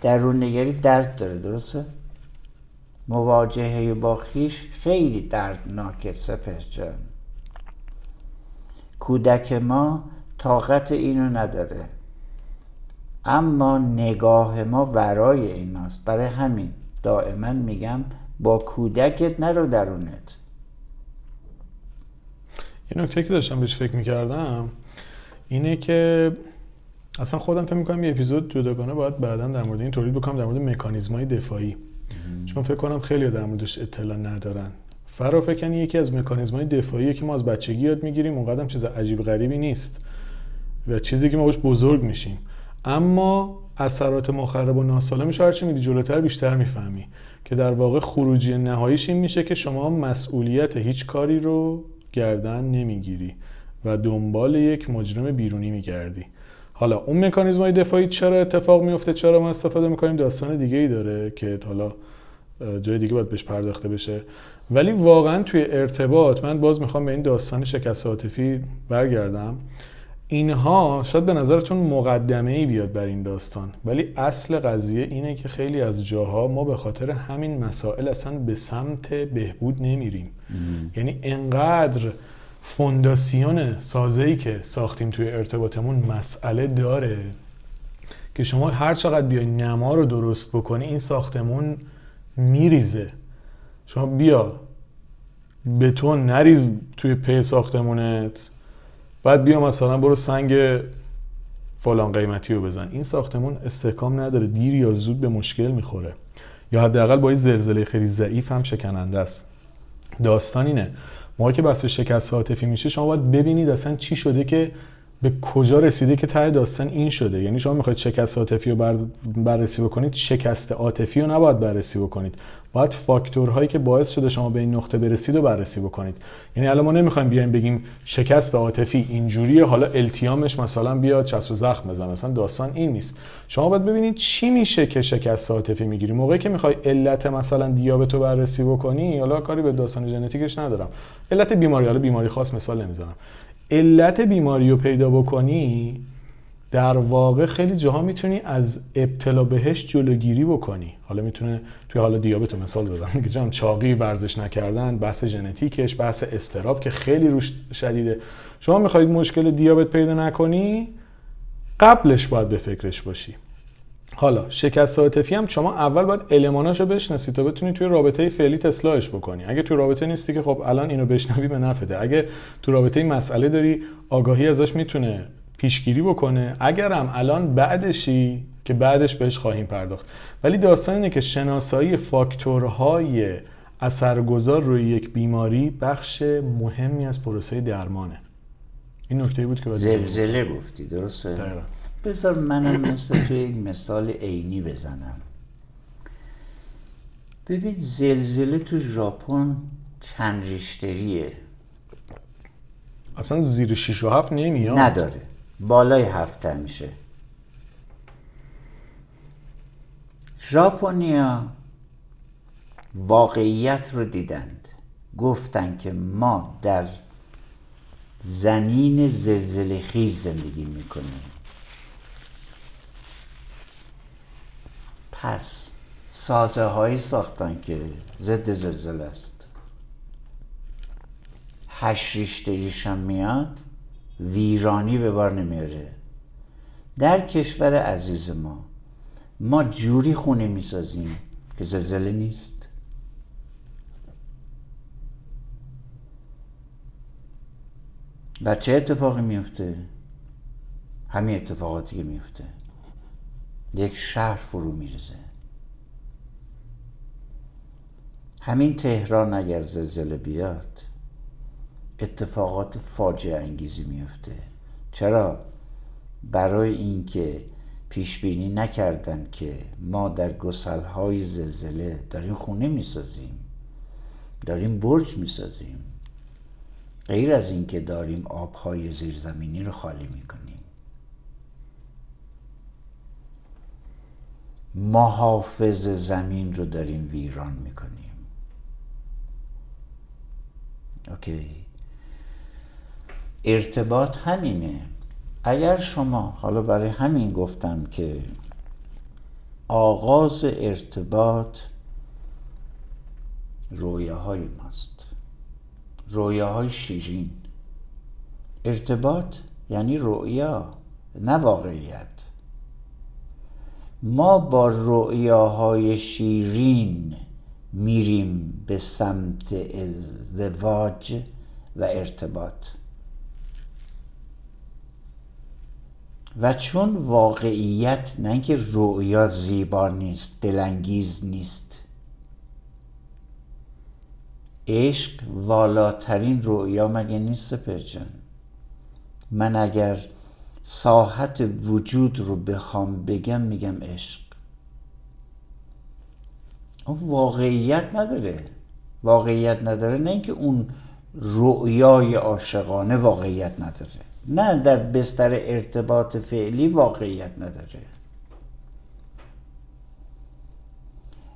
درونگری درد داره، درسته؟ مواجهه با خویش خیلی دردناکه سپهر جان. کودک ما طاقت اینو نداره، اما نگاه ما ورای ایناست. برای همین دائما میگم با کودکت نرو درونت. یه نکته که داشتم بهش فکر میکردم اینه که اصلا خودم فکر میکنم یه اپیزود جداگانه باید بعدا در مورد این تولید بکنم، در مورد مکانیزم‌های دفاعی، چون فکر کنم خیلی در موردش اطلاع ندارن. فرافکنی یکی از مکانیزم‌های دفاعیه که ما از بچگی یاد میگیریم، اونقدرم چیز عجیب غریبی نیست و چیزی که ما باش بزرگ میشیم، اما اثرات مخرب و ناسالمش هرچی میدی جلوتر بیشتر میفهمی که در واقع خروجی نهاییش این میشه که شما مسئولیت هیچ کاری رو گردن نمیگیری و دنبال یک مجرم بیرونی میگردی. حالا اون مکانیزم‌های دفاعی چرا اتفاق میفته، چرا ما استفاده میکنیم، داستان دیگه‌ای داره که حالا جای دیگه باید بهش پرداخته بشه. ولی واقعا توی ارتباط، من باز میخوام به این داستان شکست عاطفی برگردم، اینها شاید به نظرتون مقدمه‌ای بیاد بر این داستان، ولی اصل قضیه اینه که خیلی از جاها ما به خاطر همین مسائل اصلا به سمت بهبود نمیریم. مم. یعنی انقدر فونداسیون سازه‌ای که ساختیم توی ارتباطمون مسئله داره که شما هر چقدر بیای نما رو درست بکنی این ساختمون میریزه. شما بیا بتون نریز توی پی ساختمونت، بعد بیا مثلا برو سنگ فلان قیمتی رو بزن، این ساختمون استحکام نداره، دیر یا زود به مشکل میخوره یا حداقل با یه زلزله خیلی ضعیف هم شکننده است. داستان اینه، ما که بحث شکست عاطفی میشه، شما باید ببینید اصلا چی شده که به کجا رسیده که ته داستان این شده؟ یعنی شما میخواید شکست عاطفی رو بر... بررسی بکنید، شکست عاطفی رو نباید بررسی بکنید، باید فاکتورهایی که باعث شده شما به این نقطه برسید رو بررسی بکنید. یعنی الان ما نمیخوایم بیایم بگیم شکست عاطفی اینجوریه، حالا التیامش مثلا بیا چسب زخم بزن، مثلا داستان این نیست. شما باید ببینید چی میشه که شکست عاطفی میگیری. موقعی که میخوای علت مثلا دیابت رو بررسی بکنی، حالا کاری به داستان ژنتیکش ندارم، علت بیماری، حالا بیماری خاص مثال نمیزنم، علت بیماری رو پیدا بکنی، در واقع خیلی جاها میتونی از ابتلا بهش جلوگیری بکنی. حالا میتونه توی حالا دیابت رو مثال بزنم که جام چاقی، ورزش نکردن، بحث ژنتیکش، بحث استراب که خیلی روش شدیده. شما میخواید مشکل دیابت پیدا نکنی، قبلش باید به فکرش باشی. حالا شکست عاطفی هم شما اول باید الماناشو بشناسی تا بتونی توی رابطه فعلی اصلاحش بکنی. اگه تو رابطه نیستی که خب الان اینو بشنوی به نفعته. اگه تو رابطه مسئله داری، آگاهی ازش میتونه پیشگیری بکنه. اگرم الان بعدشی که بعدش بهش خواهیم پرداخت. ولی داستان اینه که شناسایی فاکتورهای اثرگذار روی یک بیماری بخش مهمی از پروسه درمانه. این نکته‌ای بود که زلزله گفتی، درسته؟ دقیقاً. بذار منم مثل تو یک مثال عینی بزنم. ببین زلزله تو ژاپن چند ریشتریه، اصلا زیر شیش و هفت نمیاد، نداره، بالای هفت تا میشه. ژاپنیا واقعیت رو دیدند، گفتن که ما در زمین زلزله خیز زندگی میکنیم، پس سازه هایی ساختن که ضد زلزله است. هشت ریشتریش هم میاد، ویرانی به بار نمیاره. در کشور عزیز ما ما جوری خونه میسازیم که زلزله نیست. و چه اتفاقی میفته؟ همین اتفاقاتی که میفته، یک شهر فرو میریزه. همین تهران اگر زلزله بیاد، اتفاقات فاجعه انگیزی میفته. چرا؟ برای اینکه پیش بینی نکردن که ما در گسل‌های زلزله داریم خونه میسازیم، داریم برج میسازیم، غیر از اینکه داریم آب‌های زیرزمینی رو خالی میکنیم. محافظ زمین رو داریم ویران میکنیم. اوکی، ارتباط همینه. اگر شما، حالا برای همین گفتم که آغاز ارتباط رویاهای ماست، رویاهای شیرین. ارتباط یعنی رویا، نه واقعیت. ما با رؤیاهای شیرین میریم به سمت ازدواج و ارتباط، و چون واقعیت، نه اینکه رؤیا زیبا نیست، دلانگیز نیست، عشق والاترین رؤیا مگه نیست پرچن؟ من اگر ساحت وجود رو بخوام بگم، میگم عشق. اون واقعیت نداره، واقعیت نداره، نه اینکه اون رؤیای عاشقانه واقعیت نداره، نه، در بستر ارتباط فعلی واقعیت نداره.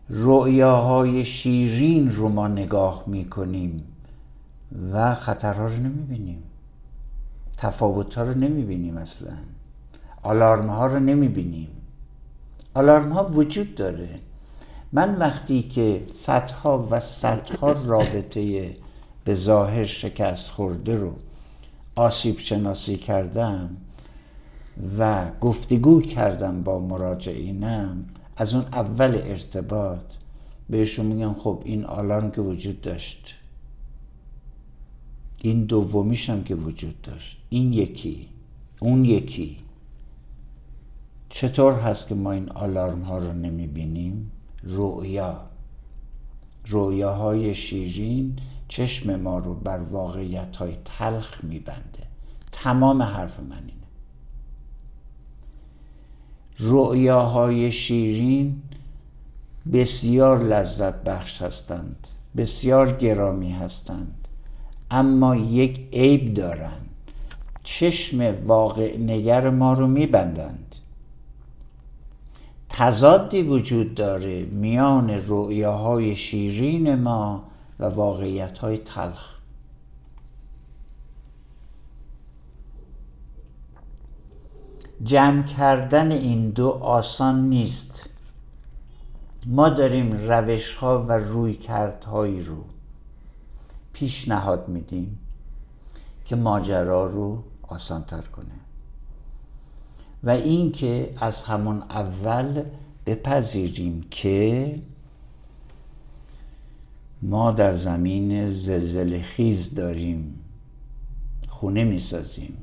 رؤیاهای شیرین رو ما نگاه میکنیم و خطرها رو نمیبینیم، تفاوت‌ها رو نمی‌بینیم، اصلا آلارم‌ها رو نمی‌بینیم. آلارم‌ها وجود داره. من وقتی که صدها و صدها رابطه به ظاهر شکست خورده رو آسیب شناسی کردم و گفتگو کردم با مراجعینم، از اون اول ارتباط بهشون میگم خب این آلارم که وجود داشت، این دومیش هم که وجود داشت، این یکی، اون یکی، چطور هست که ما این آلارم ها رو نمی بینیم؟ رؤیا، رؤیاهای شیرین چشم ما رو بر واقعیت های تلخ می بنده. تمام حرف من اینه. رؤیاهای شیرین بسیار لذت بخش هستند، بسیار گرامی هستند، اما یک عیب دارند. چشم واقع نگر ما رو میبندند. تضادی وجود داره میان رؤیاهای شیرین ما و واقعیت‌های تلخ. جمع کردن این دو آسان نیست. ما داریم روش‌ها و رویکردهایی رو پیشنهاد میدیم که ماجرا رو آسان‌تر کنه و این که از همون اول بپذیریم که ما در زمین زلزله خیز داریم خونه میسازیم.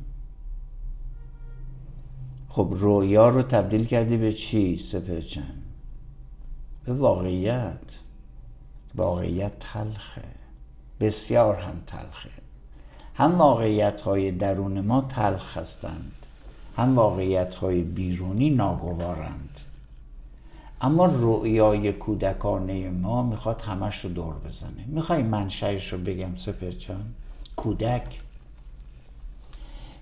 خب رویا رو تبدیل کردی به چی سپهر جان؟ به واقعیت. واقعیت تلخه، بسیار هم تلخه. هم واقعیت‌های درون ما تلخ هستند، هم واقعیت‌های بیرونی ناگوارند. اما رؤیای کودکانه ما میخواد همش رو دور بزنه. میخوای منشأش رو بگم سپهر جان؟ کودک.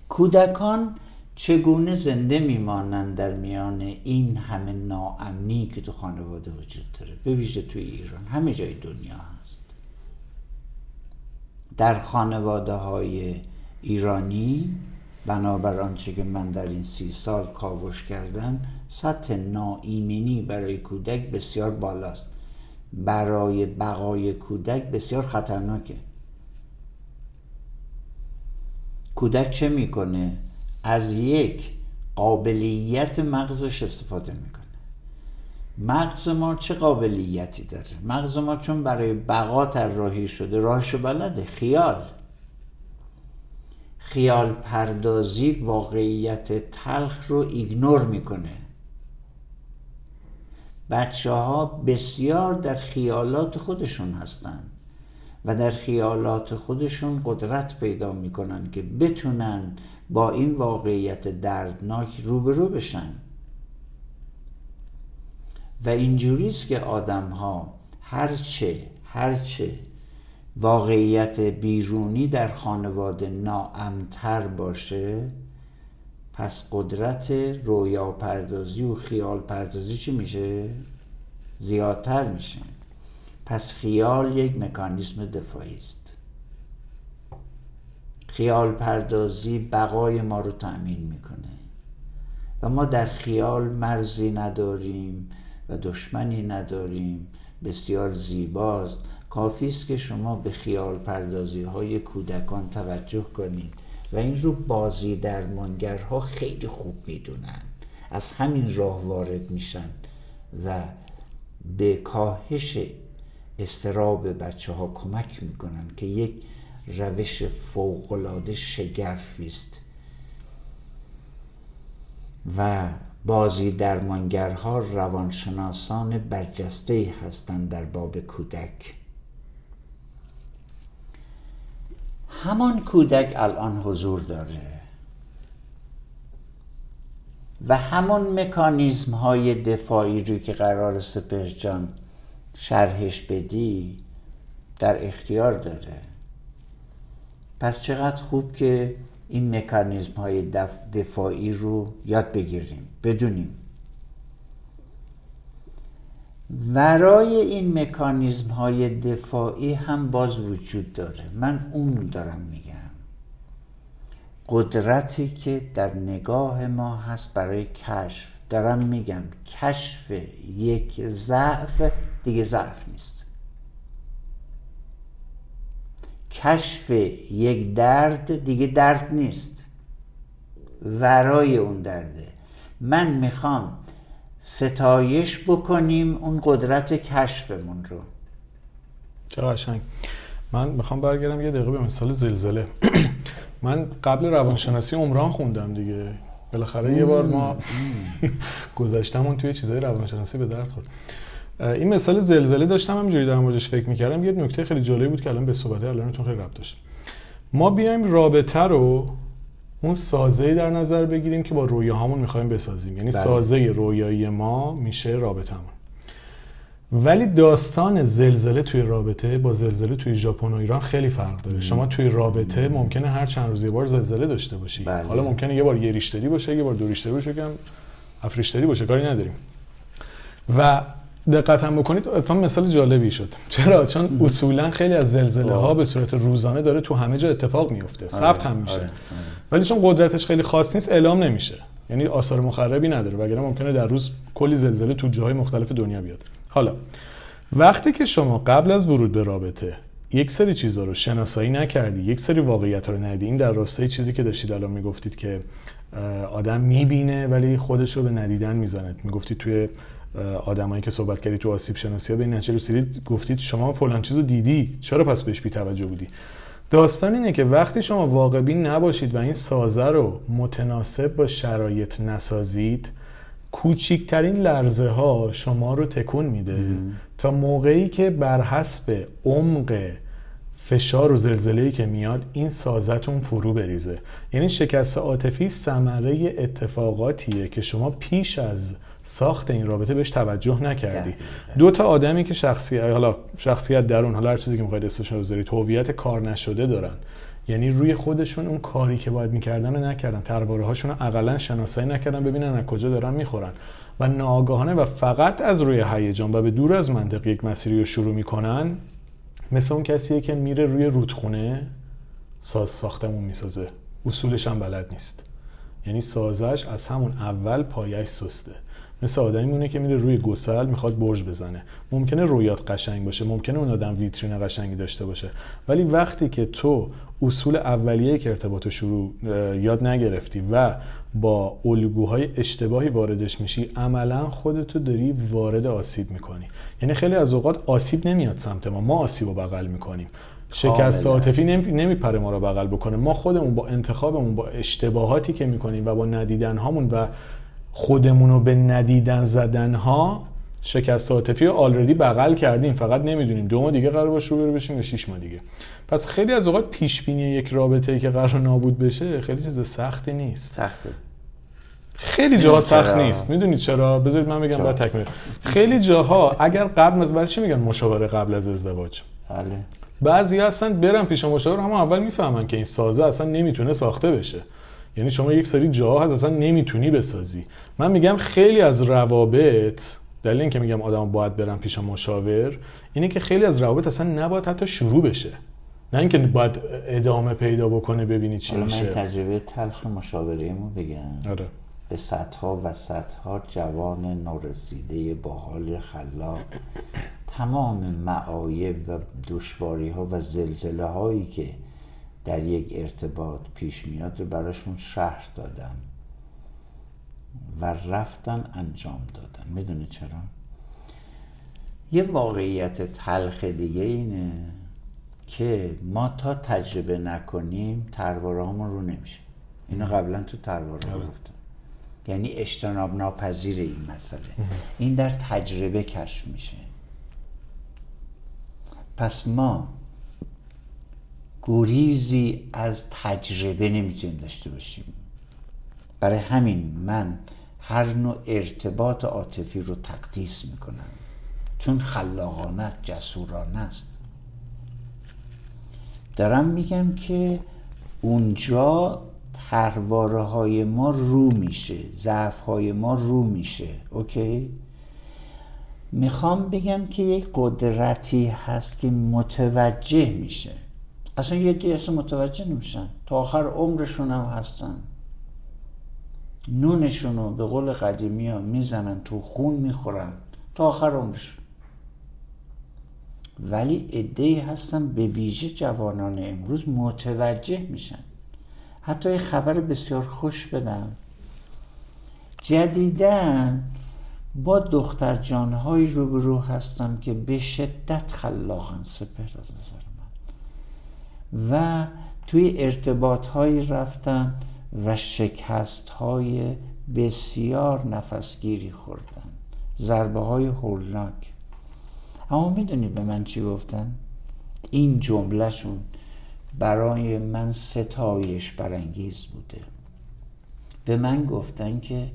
کودکان چگونه زنده میمانند در میان این همه ناامنی که تو خانواده وجود داره، به ویژه توی ایران، همه جای دنیا هست. در خانواده های ایرانی بنابر آنچه که من در این سی سال کاوش کردم، سطح ناایمنی برای کودک بسیار بالاست. برای بقای کودک بسیار خطرناکه. کودک چه میکنه؟ از یک قابلیت مغزش استفاده میکنه. مغز ما چه قابلیتی داره؟ مغز ما چون برای بقا طراحی شده، راهشو بلده. خیال، خیال پردازی واقعیت تلخ رو ایگنور میکنه. بچه ها بسیار در خیالات خودشون هستن و در خیالات خودشون قدرت پیدا میکنن که بتونن با این واقعیت دردناک روبرو بشن. و اینجوریست که آدم ها هرچه هرچه واقعیت بیرونی در خانواده ناامن‌تر باشه، پس قدرت رویا پردازی و خیال پردازی چی میشه؟ زیادتر میشه. پس خیال یک مکانیزم دفاعی است. خیال پردازی بقای ما رو تأمین میکنه و ما در خیال مرزی نداریم و دشمنی نداریم. بسیار زیباست. کافی است که شما به خیال پردازی های کودکان توجه کنید و این رو بازی درمانگرها خیلی خوب میدونن. از همین راه وارد میشن و به کاهش استراب بچه ها کمک میکنن که یک روش فوق‌العاده شگرفی است و بازی درمانگرها روانشناسان برجسته‌ای هستند در باب کودک. همان کودک الان حضور داره و همان مکانیزم های دفاعی رو که قرار سپهر جان شرحش بدی در اختیار داره. پس چقدر خوب که این مکانیزم های دف... دفاعی رو یاد بگیریم، بدونیم. ورای این مکانیزم های دفاعی هم باز وجود داره. من اون دارم میگم، قدرتی که در نگاه ما هست برای کشف. دارم میگم کشف یک ضعف دیگه ضعف نیست. کشف یک درد دیگه درد نیست، ورای اون درده. من میخوام ستایش بکنیم اون قدرت کشفمون رو. چه قشنگ. من میخوام برگردم یه دقیقه به مثال زلزله. من قبل روانشناسی عمران خوندم دیگه، بالاخره یه بار ما گذاشتمون توی چیزای روانشناسی به درد خورد. این مثال زلزله داشتم همینجوری در موردش فکر می‌کردم. یه نکته خیلی جالبی بود که الان به صحبت الانتون خیلی ربط داشت. ما بیایم رابطه رو اون سازه‌ای در نظر بگیریم که با رویاهامون می‌خوایم بسازیم، یعنی بله. سازه رویایی ما میشه رابطه‌مون. ولی داستان زلزله توی رابطه با زلزله توی ژاپن و ایران خیلی فرق داره. شما توی رابطه ممکنه هر چند روز یه بار زلزله داشته باشی. بله. حالا ممکنه یه بار یه ریشتری باشه، یه بار دو ریشتری باشه، یکم افریشتری باشه، کاری نداریم. و دقت هم بکنید اتفاقاً مثال جالبی شد. چرا؟ چون اصولا خیلی از زلزله‌ها به صورت روزانه داره تو همه جا اتفاق میفته، ثبت هم میشه. آه، آه، آه. ولی چون قدرتش خیلی خاص نیست اعلام نمیشه. یعنی آثار مخربی نداره، وگرنه ممکنه در روز کلی زلزله تو جاهای مختلف دنیا بیاد. حالا وقتی که شما قبل از ورود به رابطه یک سری چیزا رو شناسایی نکردی، یک سری واقعیت‌ها رو ندیدی، این در راستای چیزی که داشتید الان میگفتید که آدم میبینه ولی خودش رو به ندیدن میزنه. میگفتید توی آدمایی که صحبت کردید تو آسیب شناسی‌ها به این نچل رسیدید، گفتید شما فلان چیزو دیدی، چرا پس بهش بی‌توجه بودی؟ داستان اینه که وقتی شما واقع‌بین نباشید و این سازه رو متناسب با شرایط نسازید، کوچکترین لرزه ها شما رو تکون میده تا موقعی که بر حسب عمق فشار و زلزله‌ای که میاد این سازتون فرو بریزه. یعنی شکست عاطفی ثمره اتفاقاتیه که شما پیش از ساخت این رابطه بهش توجه نکردی. دو تا آدمی که شخصیت حالا شخصیت درون حالا هر چیزی که می‌خواید استشون رو بذارید هویت کار نشده دارن، یعنی روی خودشون اون کاری که باید می‌کردن رو نکردن، ترواره هاشون رو حداقل شناسایی نکردن ببینن از کجا دارن می‌خورن و ناآگاهانه و فقط از روی هیجان و به دور از منطق یک مسیری رو شروع می‌کنن. مثل اون کسیه که میره روی رودخونه ساز ساختمون می‌سازه، اصولش هم بلد نیست، یعنی سازش از همون اول پایه‌اش سسته. مثل آدمی مونه که میره روی گسل میخواد برج بزنه. ممکنه رویات قشنگ باشه، ممکنه اون آدم ویترین قشنگی داشته باشه، ولی وقتی که تو اصول اولیه‌ای که ارتباطو شروع یاد نگرفتی و با الگوهای اشتباهی واردش میشی، عملا خودتو داری وارد آسیب میکنی. یعنی خیلی از اوقات آسیب نمیاد سمت ما، ما آسیبو بغل میکنیم. شکست عاطفی نمیپره ما رو بغل بکنه، ما خودمون با انتخابمون، با اشتباهاتی که میکنیم و با ندیدن هامون و خودمونو به ندیدن زدن ها شکست عاطفی رو آلردی بغل کردیم، فقط نمیدونیم دو ماه دیگه قرار باشه رو بشیم یا شش ماه دیگه. پس خیلی از اوقات پیش بینی یک رابطه‌ای که قرار نابود بشه خیلی چیز سختی نیست. سخته. خیلی جاها سخت نیست. میدونید چرا؟ بذارید من بگم بعد تکمیل. خیلی جاها اگر قبل از برش میگن مشاوره قبل از ازدواج. بله. بعضیا اصلا برن پیش مشاور هم اول میفهمن که این سازه اصلا نمیتونه ساخته بشه. یعنی شما یک سری جاها هست اصلا نمیتونی بسازی. من میگم خیلی از روابط، دلیل اینکه میگم آدم باید برن پیش مشاور اینه که خیلی از روابط اصلا نباید حتی شروع بشه، نه اینکه باید ادامه پیدا بکنه ببینی چی میشه. من تجربه تلخ مشاوره‌مو بگم. آره. به صدها و صدها جوان نورسیده باحال خلاق تمام معایب و دشواری‌ها و زلزله‌هایی که در یک ارتباط پیش میاد رو براشون شرح دادم و رفتن انجام دادن. میدونی چرا؟ یه واقعیت تلخ دیگه اینه که ما تا تجربه نکنیم ترواره همون رو نمیشه. اینو قبلا تو ترواره ها گفتم، یعنی اجتناب ناپذیر این مسئله. این در تجربه کشف میشه. پس ما گریزی از تجربه نمیتونیم داشته باشیم. برای همین من هر نوع ارتباط عاطفی رو تقدیس میکنم، چون خلاقانه است، جسورانه است. دارم میگم که اونجا ترواره های ما رو میشه، ضعف های ما رو میشه. اوکی؟ میخوام بگم که یک قدرتی هست که متوجه میشه. اصلا یه دیگه اصلا متوجه نمیشن، تا آخر عمرشون هم هستن، نونشون رو به قول قدیمی ها میزنن تو خون میخورن تا آخر عمرشون. ولی عده‌ای هستن به ویژه جوانان امروز متوجه میشن. حتی یه خبر بسیار خوش بدم، جدیدن با دختر جانهای روبرو هستم که به شدت خلاقن سپهر از نظر و توی ارتباط‌های رفتن و شکست‌های بسیار نفسگیری خوردن، ضربه‌های هولناک. اما میدونید به من چی گفتن؟ این جمله‌شون برای من ستایش برانگیز بوده. به من گفتن که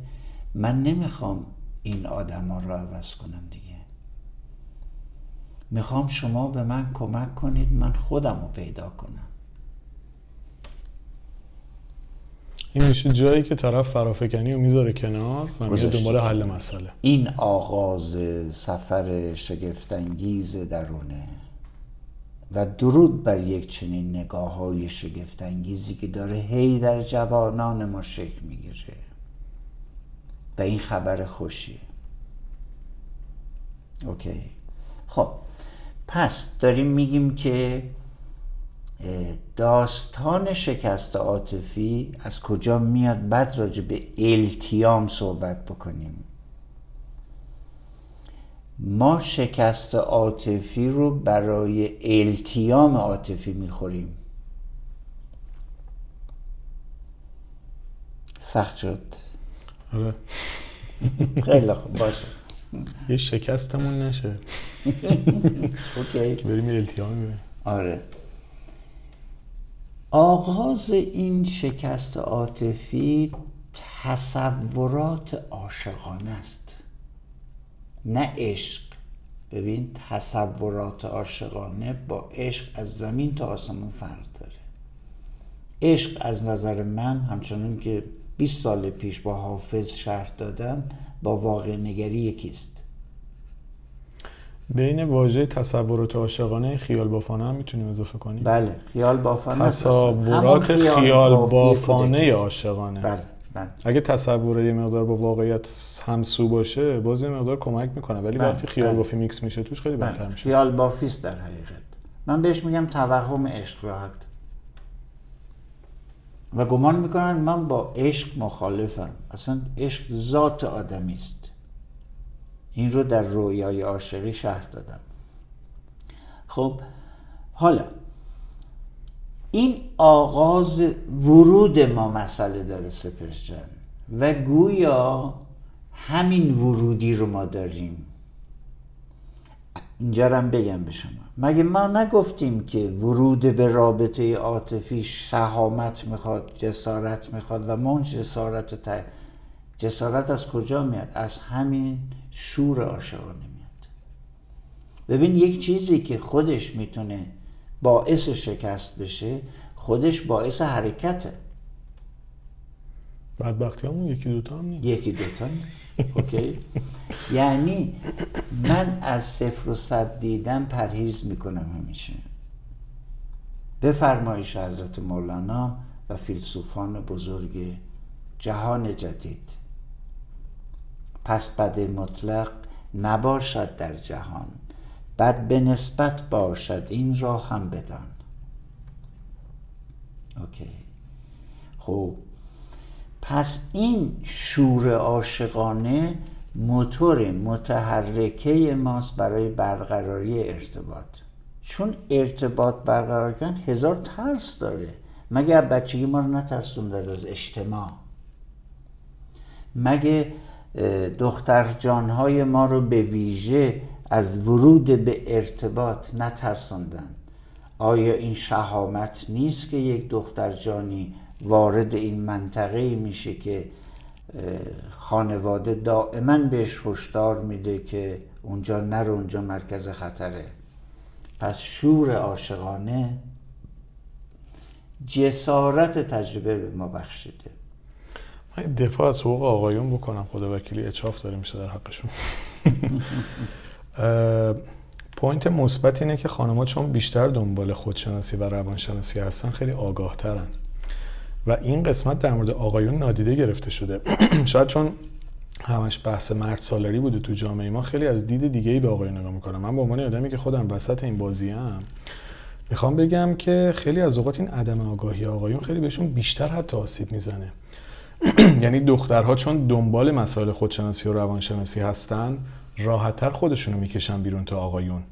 من نمیخوام این آدما رو عوض کنم دیگه، میخوام شما به من کمک کنید من خودم رو پیدا کنم. این میشه جایی که طرف فرافکنی رو میذاره کنار و میشه دنبال حل مسئله. این آغاز سفر شگفت‌انگیز درونه و درود بر یک چنین نگاه‌های شگفت‌انگیزی که داره هی در جوانان ما شکل میگیره و این خبر خوشیه. اوکی، خب پس داریم میگیم که داستان شکست عاطفی از کجا میاد، بعد راجع به التیام صحبت بکنیم. ما شکست عاطفی رو برای التیام عاطفی میخوریم. سخت شد؟ آره. خیلی خوب، باشه یه شکستمون نشه اوکی بریم التیام بریم. آره، آغاز این شکست عاطفی تصورات عاشقانه است، نه عشق. ببین تصورات عاشقانه با عشق از زمین تا آسمون فرق داره. عشق از نظر من، همچنان که بیست سال پیش با حافظ شرح دادم، با واقع نگری یکیست. بین واژه تصورات عاشقانه خیال بافانه هم میتونیم اضافه کنیم؟ بله، خیال بافانه. تصورات خیال, خیال بافانه عاشقانه. بله. بله. اگه تصور یه مقدار با واقعیت همسو باشه باز یه مقدار کمک میکنه، ولی بله. وقتی خیال بله. بافی میکس میشه توش خیلی بله. بهتر میشه. خیال بافی است در حقیقت. من بهش میگم توهم عشق راحت، و گمان میکنن من با عشق مخالفم. اصلا عشق ذات آدمی است. این رو در رویای عاشقی شرح دادم. خب حالا این آغاز ورود ما مسئله داره سپهر جان، و گویا همین ورودی رو ما داریم. اینجا رو هم بگم به شما، مگه ما نگفتیم که ورود به رابطه عاطفی شهامت میخواد، جسارت میخواد، و ما اون جسارت تا... جسارت از کجا میاد؟ از همین شور عاشقانه میاد. ببین یک چیزی که خودش میتونه باعث شکست بشه، خودش باعث حرکته. بدبختی همون یکی دوتا هم نیست. یکی دوتا نیست. اوکی. یعنی من از صفر و صد دیدن پرهیز میکنم همیشه. به فرمایش حضرت مولانا و فیلسوفان بزرگ جهان جدید، پس بد مطلق نباشد در جهان، بد به نسبت باشد این را هم بدان. اوکی. خب پس این شور عاشقانه موتور متحرکه ماست برای برقراری ارتباط. چون ارتباط برقرار کردن هزار ترس داره. مگه بچگی ما رو نترسوندن از اجتماع؟ مگه دختر جانهای ما رو به ویژه از ورود به ارتباط نترساندن؟ آیا این شهامت نیست که یک دختر جانی وارد این منطقه میشه که خانواده دائما بهش هشدار میده که اونجا نرو، اونجا مرکز خطره؟ پس شور عاشقانه جسارت تجربه به ما بخشیده. دفاع از حقوق آقایون بکنم، خدا وکیلی اچاف داره میشه در حقشون. پوینت مثبت اینه که خانم‌ها چون بیشتر دنبال خودشناسی و روانشناسی هستن خیلی آگاه‌ترن و این قسمت در مورد آقایون نادیده گرفته شده. شاید چون همش بحث مرد سالاری بوده تو جامعه ما، خیلی از دید دیگه‌ای به آقایون نگاه می‌کنم. من به عنوان آدمی که خودم وسط این بازی‌ام میخوام بگم که خیلی از اوقات این عدم آگاهی آقایون خیلی بهشون بیشتر حتی آسیب میزنه. یعنی دخترها چون دنبال مسائل خودشناسی و روانشناسی هستن راحت‌تر خودشونو میکشن بیرون تا آقایون.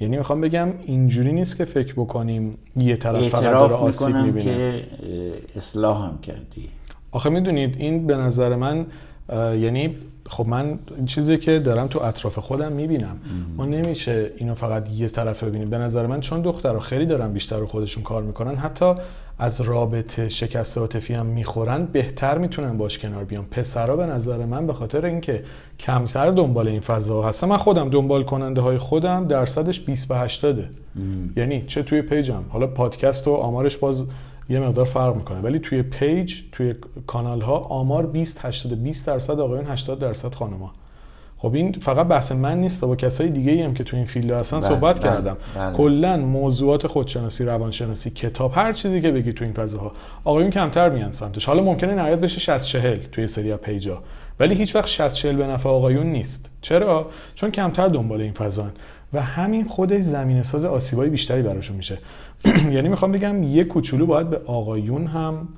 یعنی میخوام بگم اینجوری نیست که فکر بکنیم یه طرف فقط داره آسیب میبینه. اعتراف میکنم که اصلاح هم کردی. آخه میدونید این به نظر من یعنی خب من این چیزی که دارم تو اطراف خودم میبینم، ما نمیشه اینو فقط یه طرفه ببینیم. به نظر من چون دخترها خیلی دارن بیشتر رو خودشون کار میکنن، حتی از رابطه شکست عاطفی هم میخورن، بهتر میتونن باش کنار بیان. پسرا به نظر من به خاطر اینکه کمتر دنبال این فضا هستن، من خودم دنبال کننده های خودم درصدش بیست به هشتاد، یعنی چه توی پیجم، حالا پادکست و آمارش باز یه مقدار فرق میکنه، ولی توی پیج توی کانال ها آمار بیست هشتاد بیست درصد آقایون، هشتاد درصد خانما. خب این فقط بحث من نیست، با کسای دیگه‌ای هم که تو این فیلد هستن صحبت بله، کردم. بله. کلا موضوعات خودشناسی، روانشناسی، کتاب، هر چیزی که بگی تو این فضاها آقایون کمتر میان سمتش. حالا ممکنه نهایت بشه شصت چهل توی سری از پیجا، ولی هیچ وقت شصت چهل به نفع آقایون نیست. چرا؟ چون کمتر دنبال این فضان و همین خودش زمینه ساز آسیبای بیشتری براشون میشه. یعنی میخوام بگم یه کوچولو باید به آقایون هم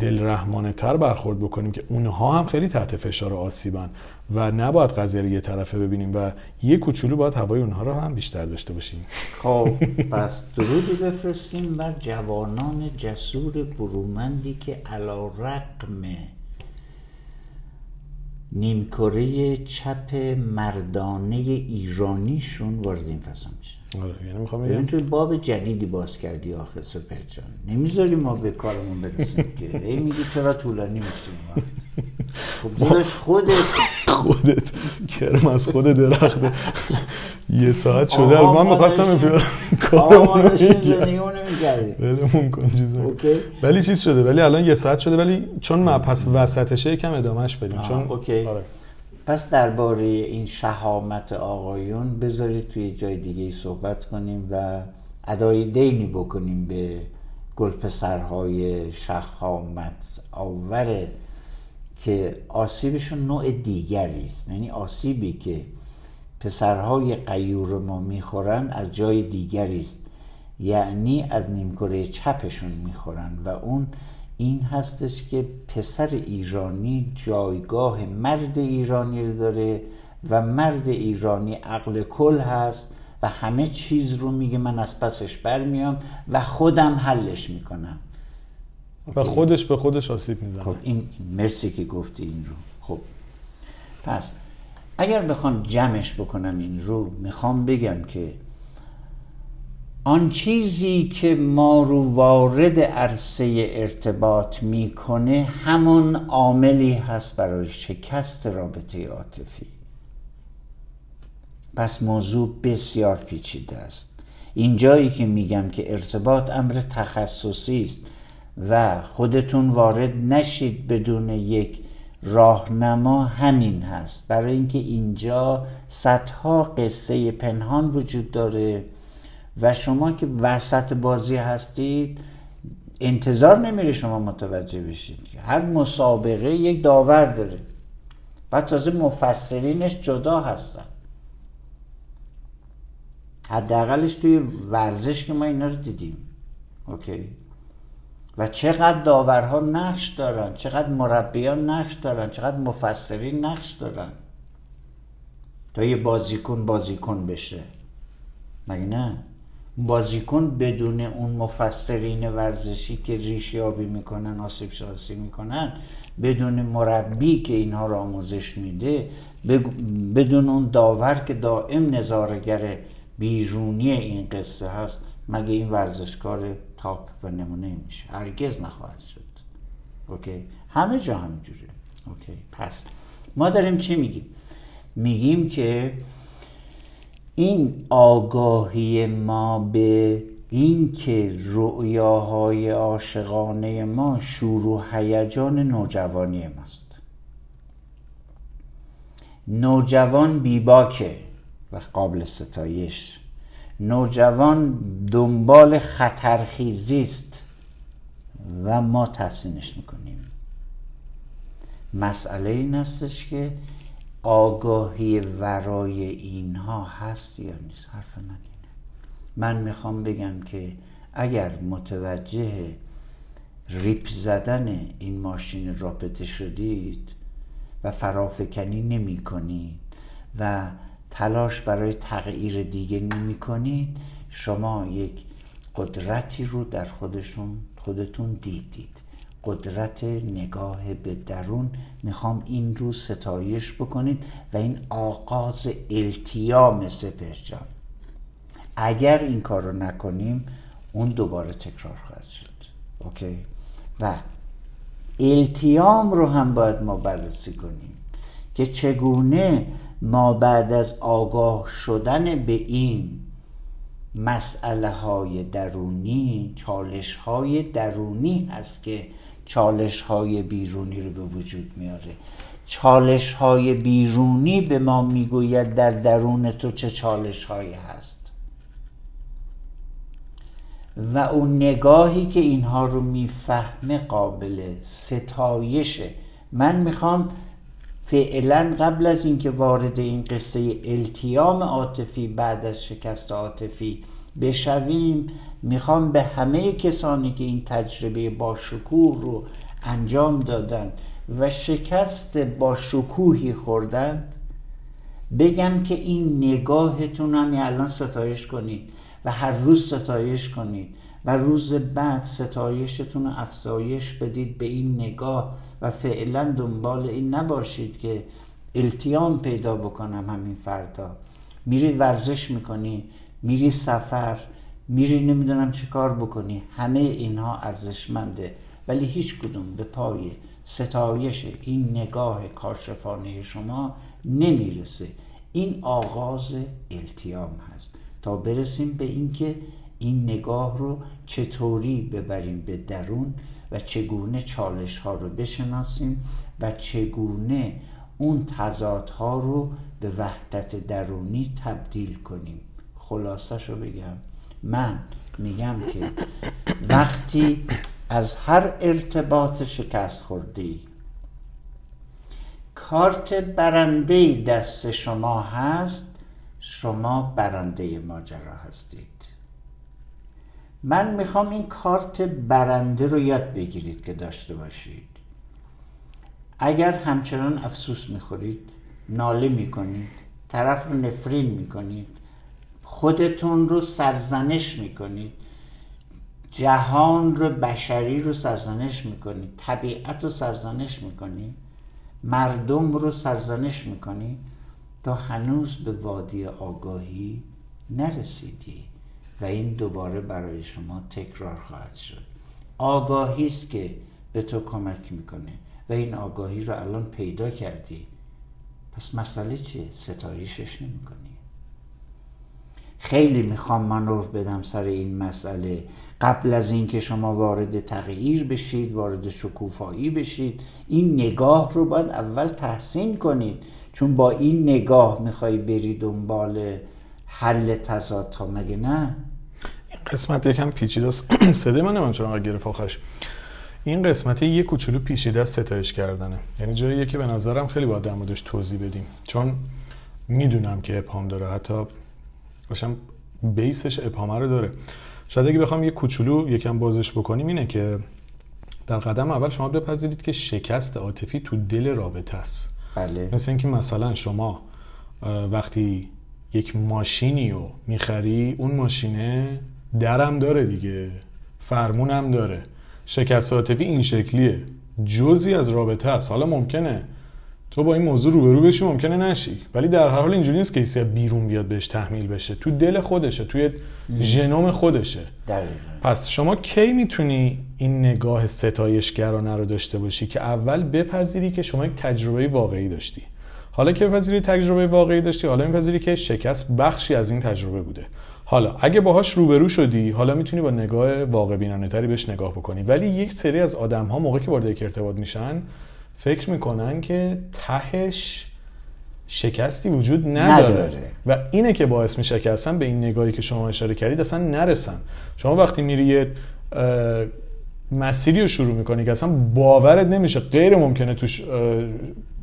دلرحمانه تر برخورد بکنیم که اونها هم خیلی تحت فشار و آسیبن و نباید قضیه رو یه طرفه ببینیم و یه کوچولو باید هوای اونها رو هم بیشتر داشته باشیم. خب پس درود بفرستیم بر جوانان جسور برومندی که علی رغم نیمکره چپ مردانه ایرانیشون وارد این فضا میشه. آره یعنی میخوام بگم تو باب جدیدی باز کردی آخه سپهر جان، نمیذاری ما به کارمون برسیم که هی میگی چرا طولانی میشیم. خب داداش خودت خودت کرم از خود درخته، یه ساعت شده من می‌خواستم بیارم کارمون بدمون کن چیزا، ولی چیز شده، ولی الان یه ساعت شده، ولی چون مبحث وسطشه یکم ادامهش بدیم چون آره. پس درباره این شهامت آقایون بذارید توی جای دیگه صحبت کنیم و ادای دینی بکنیم به گلپسرهای شهامت آور که آسیبشون نوع دیگری است. یعنی آسیبی که پسرهای غیور ما میخورن از جای دیگری است، یعنی از نیمکره چپشون میخورن و اون این هستش که پسر ایرانی جایگاه مرد ایرانی رو داره و مرد ایرانی عقل کل هست و همه چیز رو میگه من از پسش برمیام و خودم حلش میکنم و خودش به خودش آسیب میزنه. خب این مرسی که گفتی این رو. خب پس اگر بخوام جمعش بکنم این رو، میخوام بگم که آن چیزی که ما رو وارد عرصه ارتباط میکنه همون عاملی هست برای شکست رابطه عاطفی. پس موضوع بسیار پیچیده است. اینجایی که میگم که ارتباط امر تخصصی است و خودتون وارد نشید بدون یک راهنما، همین هست، برای اینکه اینجا صدها قصه پنهان وجود داره و شما که وسط بازی هستید انتظار نمیره شما متوجه بشید. هر مسابقه یک داور داره، بعد تازه مفسرینش جدا هستن. حداقلش توی ورزش که ما اینا رو دیدیم، اوکی، و چقدر داورها نقش دارن، چقدر مربیان نقش دارن، چقدر مفسرین نقش دارن تا یه بازیکن بازیکن بشه. مگه نه بازیکن بدون اون مفسرین ورزشی که ریشیابی میکنن، آسیب شناسی میکنن، بدون مربی که اینها رو آموزش میده، بدون اون داور که دائم نظاره‌گر بیرونی این قصه هست، مگه این ورزشکار تاپ و نمونه میشه؟ هرگز نخواهد شد. اوکی، همه جا همینجوره. اوکی، پس ما داریم چی میگیم؟ میگیم که این آگاهی ما به این که رؤیاهای عاشقانه ما شور و هیجان نوجوانی ماست. نوجوان بیباکه و قابل ستایش، نوجوان دنبال خطرخیزی است و ما تحسینش میکنیم. مسئله این هستش که آگاهی ورای اینها هست یا نیست. حرف من اینه. من میخوام بگم که اگر متوجه ریپ زدن این ماشین رابطه شدید و فرافکنی نمی کنید و تلاش برای تغییر دیگه نمی کنید، شما یک قدرتی رو در خودشون خودتون دیدید. قدرت نگاه به درون. میخوام این رو ستایش بکنید و این آغاز التیام سپهر جان. اگر این کار رو نکنیم اون دوباره تکرار خواهد شد. اوکی؟ و التیام رو هم باید ما بررسی کنیم که چگونه ما بعد از آگاه شدن به این مسئله های درونی، چالش های درونی هست که چالش های بیرونی رو به وجود میاره. چالش های بیرونی به ما میگوید در درون تو چه چالش هایی هست و اون نگاهی که اینها رو میفهمه قابل ستایشه. من میخوام فعلا قبل از اینکه وارد این قصه التیام عاطفی بعد از شکست عاطفی بشویم، میخوام به همه کسانی که این تجربه با شکوه رو انجام دادن و شکست با شکوهی خوردند بگم که این نگاهتون هم الان ستایش کنید و هر روز ستایش کنید و روز بعد ستایشتون رو افزایش بدید به این نگاه و فعلا دنبال این نباشید که التیام پیدا بکنم. همین فردا میری ورزش میکنی، میری سفر، میری نمیدونم چه کار بکنی، همه اینها ارزشمنده ولی هیچ کدوم به پای ستایش این نگاه کاشفانه شما نمیرسه. این آغاز التیام هست تا برسیم به اینکه این نگاه رو چطوری ببریم به درون و چگونه چالش ها رو بشناسیم و چگونه اون تضادها رو به وحدت درونی تبدیل کنیم. خلاصش رو بگم، من میگم که وقتی از هر ارتباط شکست خوردی کارت برنده دست شما هست، شما برنده ماجرا هستید. من میخوام این کارت برنده رو یاد بگیرید که داشته باشید. اگر همچنان افسوس میخورید، ناله میکنید، طرف رو نفرین میکنید، خودتون رو سرزنش میکنید، جهان رو، بشری رو سرزنش میکنید، طبیعت رو سرزنش میکنید، مردم رو سرزنش میکنید، تا هنوز به وادی آگاهی نرسیدی و این دوباره برای شما تکرار خواهد شد. آگاهی است که به تو کمک میکنه و این آگاهی رو الان پیدا کردی. پس مسئله چیه؟ ستایشش نمیکنی. خیلی میخوام مانور بدم سر این مسئله قبل از اینکه شما وارد تغییر بشید، وارد شکوفایی بشید. این نگاه رو باید اول تحسین کنید، چون با این نگاه میخوای بری دنبال حل تضادها. مگه نه؟ این قسمت یکم پیچیده است. صدای منه من چون انقدر گرفت آخرش. این قسمت یک کوچولو پیچیده است ستایش کردنه. یعنی جاییه که به نظرم خیلی باید در موردش توضیح بدیم، چون میدونم که ابهام داره، حتی باشم بیسش ابهامه رو داره. شاید اگه بخوام یک کوچولو یکم بازش بکنیم اینه که در قدم اول شما بپذیرید که شکست عاطفی تو دل رابطه است. بله. مثل اینکه مثلا شما وقتی یک ماشینی رو میخری، اون ماشینه درم داره دیگه، فرمونم داره. شکست عاطفی این شکلیه، جزئی از رابطه است. حالا ممکنه تو با این موضوع روبرو بشی، ممکنه نشی، ولی در هر حال اینجوری نیست که ایسی بیرون بیاد بهش تحمیل بشه، تو دل خودشه، توی ژنوم خودشه. دقیقاً. پس شما کی میتونی این نگاه ستایشگرانه رو داشته باشی؟ که اول بپذیری که شما یک تجربه واقعی داشتی. حالا که بپذیری تجربه واقعی داشتی، حالا میپذیری که شکست بخشی از این تجربه بوده. حالا اگه باهاش روبرو شدی، حالا میتونی با نگاه واقع بینانه‌تری بهش نگاه بکنی. ولی یک سری از آدم‌ها موقعی که وارد یک ارتباط میشن، فکر میکنن که تهش شکستی وجود نداره. نداره و اینه که باعث میشه که اصلا به این نگاهی که شما اشاره کردید اصلا نرسن. شما وقتی میری یه مسیری رو شروع میکنی که اصلا باورت نمیشه، غیر ممکنه توش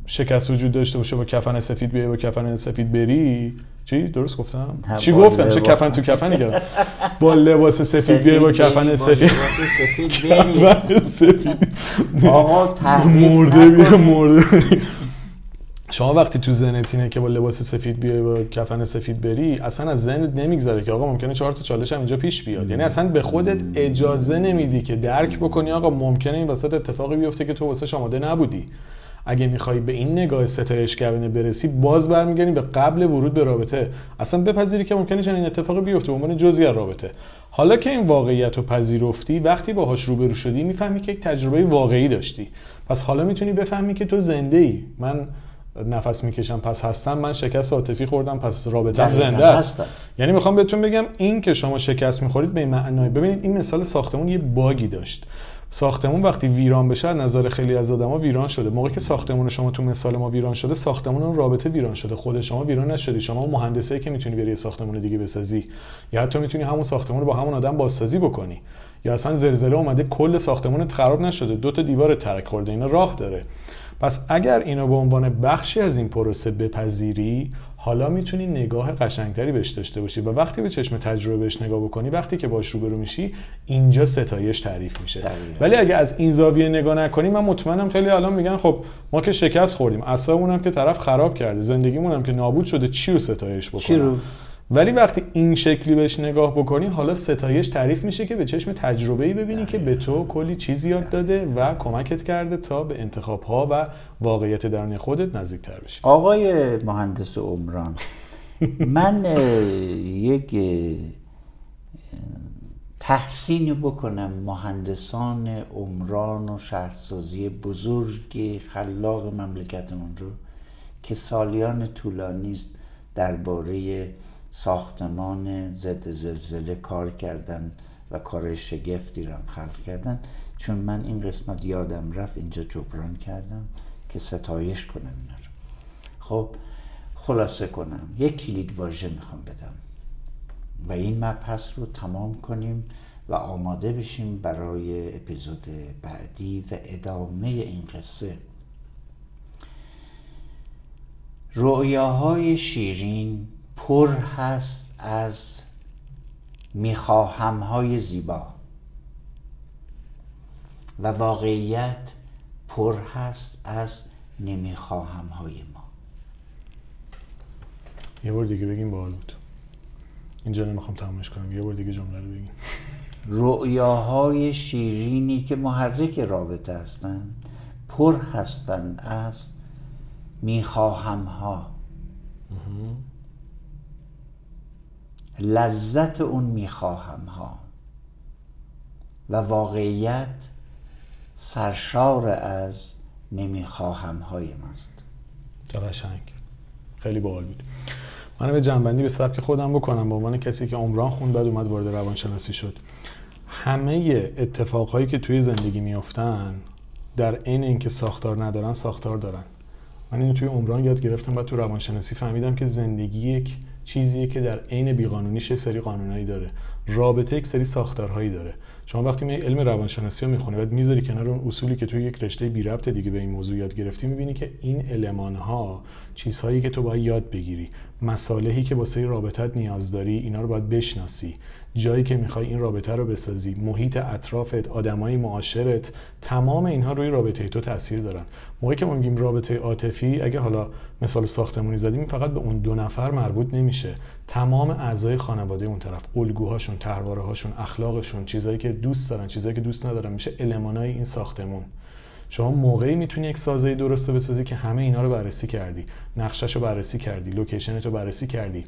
شکست وجود داشته باشه، با کفن سفید بیای، با کفن سفید بری. چی درست گفتم؟ چی گفتم؟ چه کفن تو کفنی کردم. با لباس سفید بیای، با کفن سفید کفن سفید آقا، مرده بیای مرده. شما وقتی تو ذهنت اینه که با لباس سفید بیای و کفن سفید بری، اصلا از ذهنت نمیگذره که آقا ممکنه چهار تا چالش هم اینجا پیش بیاد. یعنی اصلا به خودت اجازه نمیدی که درک بکنی آقا ممکنه این وسط اتفاقی بیفته که تو واسش آماده نبودی. اگه میخوای به این نگاه ستایش کردن برسی، باز برمیگردی به قبل ورود به رابطه. اصلا بپذیری که ممکنه چنین اتفاقی بیفته به عنوان جزئی از رابطه. حالا که این واقعیت رو پذیرفتی، وقتی باهاش روبرو شدی، میفهمی که یک تجربه واقعی داشتی. پس حالا میتونی بفهمی که تو زنده‌ای. من نفس میکشم پس هستم، من شکست عاطفی خوردم پس رابطه‌ام زنده است. یعنی میخوام بهتون بگم این که شما شکست میخورید به معنای، ببینید این مثال ساختمون یه باگی داشت. ساختمون وقتی ویران بشه نظر خیلی از آدما ویران شده. موقعی که ساختمون شما تو مثال ما ویران شده، ساختمون اون رابطه ویران شده، خود شما ویران نشدی. شما مهندسی که میتونی بری ساختمون دیگه بسازی، یا حتی میتونی همون ساختمون رو با همون آدم بازسازی بکنی، یا اصلا زلزله اومده کل ساختمون خراب نشده، دو تا دیوار ترک خورده، اینا راه داره. پس اگر اینو به عنوان بخشی از این پروسه بپذیری، حالا میتونی نگاه قشنگتری بهش داشته باشی و وقتی به چشم تجربه بهش نگاه بکنی، وقتی که باش روبرو میشی، اینجا ستایش تعریف میشه. ولی اگه از این زاویه نگاه نکنی، من مطمئنم خیلی الان میگن خب ما که شکست خوردیم، اعصابمون هم که طرف خراب کرده، زندگیمون هم که نابود شده، چی رو ستایش بکنم؟ چی رو؟ ولی وقتی این شکلی بهش نگاه بکنی، حالا ستایش تعریف میشه که به چشم تجربه‌ای ببینی که به تو کلی چیز یاد داده و کمکت کرده تا به انتخاب‌ها و واقعیت درونی خودت نزدیک‌تر بشی. آقای مهندس عمران، من یک تحسینی بکنم مهندسان عمران و شهرسازی بزرگ خلاق مملکتمون رو که سالیان طولانی است درباره ساختمان ضد زلزله کار کردن و کار شگفتی رو هم خلق کردن. چون من این قسمت یادم رفت، اینجا جبران کردم که ستایش کنم اینا رو. خب خلاصه کنم، یک کلید واژه میخوام بدم و این مبحث رو تمام کنیم و آماده بشیم برای اپیزود بعدی و ادامه این قصه. رؤیاهای شیرین پر هست از میخواهم های زیبا و واقعیت پر هست از نمیخواهم های ما. یه بار دیگه بگیم، باحال بود. اینجا نمیخوام تمامش کنم، یه بار دیگه جمله رو بگیم. رؤیاهای شیرینی که محرک رابطه هستن پر هستن از میخواهم ها. لذت اون میخواهم ها و واقعیت سرشار از نمیخواهم های ماست. قشنگ، خیلی باحال بود. من به جنبندی به سبک خودم بکنم، به عنوان کسی که عمران خوند بعد اومد وارد روانشناسی شد. همه اتفاقهایی که توی زندگی میافتن در عین اینکه ساختار ندارن، ساختار دارن. من اینو توی عمران یاد گرفتم، بعد تو روانشناسی فهمیدم که زندگی یک چیزیه که در عین بیقانونیش یک سری قانونایی داره، رابطه یک سری ساختارهایی داره. شما وقتی می علم روانشناسی رو میخونی، بعد میذاری کنار اون اصولی که توی یک رشته بی ربط دیگه به این موضوع یاد گرفتی، میبینی که این المان‌ها، چیزهایی که تو باید یاد بگیری، مصالحی که واسه رابطت نیاز داری، اینا رو باید بشناسی. جایی که میخوای این رابطه رو بسازی، محیط اطرافت، آدمای معاشرت، تمام اینها روی رابطه تو تاثیر دارن. موقعی که ما میگیم رابطه عاطفی، اگه حالا مثال ساختمانی زدیم، فقط به اون دو نفر مربوط نمیشه. تمام اعضای خانواده اون طرف، الگوهاشون، طرحواره‌هاشون، اخلاقشون، چیزایی که دوست دارن، چیزایی که دوست ندارن، میشه المانای این ساختمون. شما موقعی میتونی یک سازه درست بسازی که همه اینا رو بررسی کردی، نقشه‌شو بررسی کردی، لوکیشنتو بررسی کردی،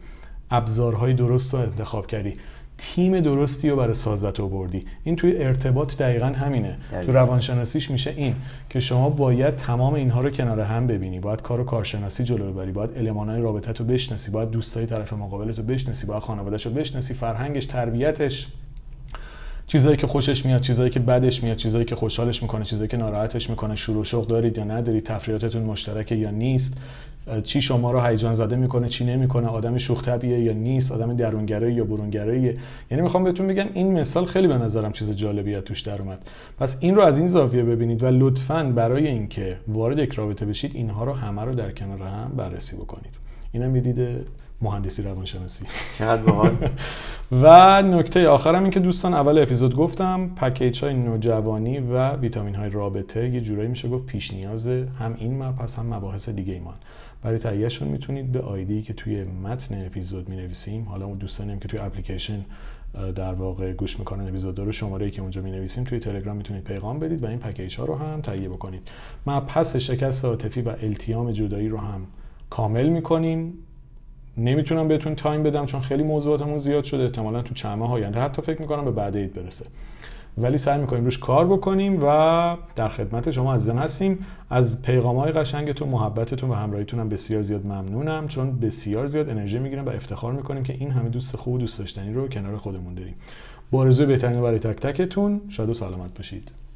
ابزارهای درست رو انتخاب کردی، تیم درستی رو برای سازت آوردی. این توی ارتباط دقیقاً همینه. دقیقا. تو روانشناسیش میشه این که شما باید تمام اینها رو کنار هم ببینی، باید کار و کارشناسی جلو ببری، باید المان‌های رابطه تو بشناسی، باید دوستای طرف مقابلت رو بشناسی، باید خانواده‌شو بشناسی، فرهنگش، تربیتش، چیزایی که خوشش میاد، چیزایی که بدش میاد، چیزایی که خوشحالش میکنه، چیزایی که ناراحتش میکنه، شور و شوق دارید یا ندارید، تفریحاتتون مشترکه یا نیست، چی شما رو هیجان زده میکنه، چی نمیکنه، آدم شوخ طبعیه یا نیست، آدم درونگرایی یا برونگراییه. یعنی میخوام بهتون بگم این مثال خیلی به نظرم چیز جالبیه توش در اومد. پس این رو از این زاویه ببینید و لطفاً برای اینکه وارد یک رابطه بشید، اینها رو همه رو در کنار هم بررسی بکنید. اینم یه دید مهندسی روانشناسی. چقدر باحال. و نکته آخرم این که دوستان اول اپیزود گفتم پکیج های نوجوانی و ویتامین های رابطه یه جورایی میشه گفت پیش نیازه هم این مبحث هم مباحث دیگه ایمان. برای تهیه‌شون میتونید به آیدی که توی متن اپیزود می‌نویسیم، حالا اون دوستانیم که توی اپلیکیشن در واقع گوش میکنن اپیزودا رو، شماره‌ای که اونجا می‌نویسیم توی تلگرام میتونید پیغام بدید و این پکیج‌ها رو هم تهیه بکنید. مبحث شکست عاطفی و التیام جدایی رو هم کامل می‌کنیم. نمیتونم بهتون تایم بدم چون خیلی موضوعاتمون زیاد شده، احتمالاً تو چند ماه آینده حتی فکر می‌کنم به بعد عید برسه. ولی سعی می‌کنیم روش کار بکنیم و در خدمت شما عزیزان هستیم. از پیغام‌های قشنگتون، محبتتون و همراهیتون هم بسیار زیاد ممنونم، چون بسیار زیاد انرژی می‌گیریم و افتخار می‌کنیم که این همه دوست خوب و دوست داشتنی رو کنار خودمون داریم. با آرزوی بهترین برای تک تکتون، شاد و سلامت باشید.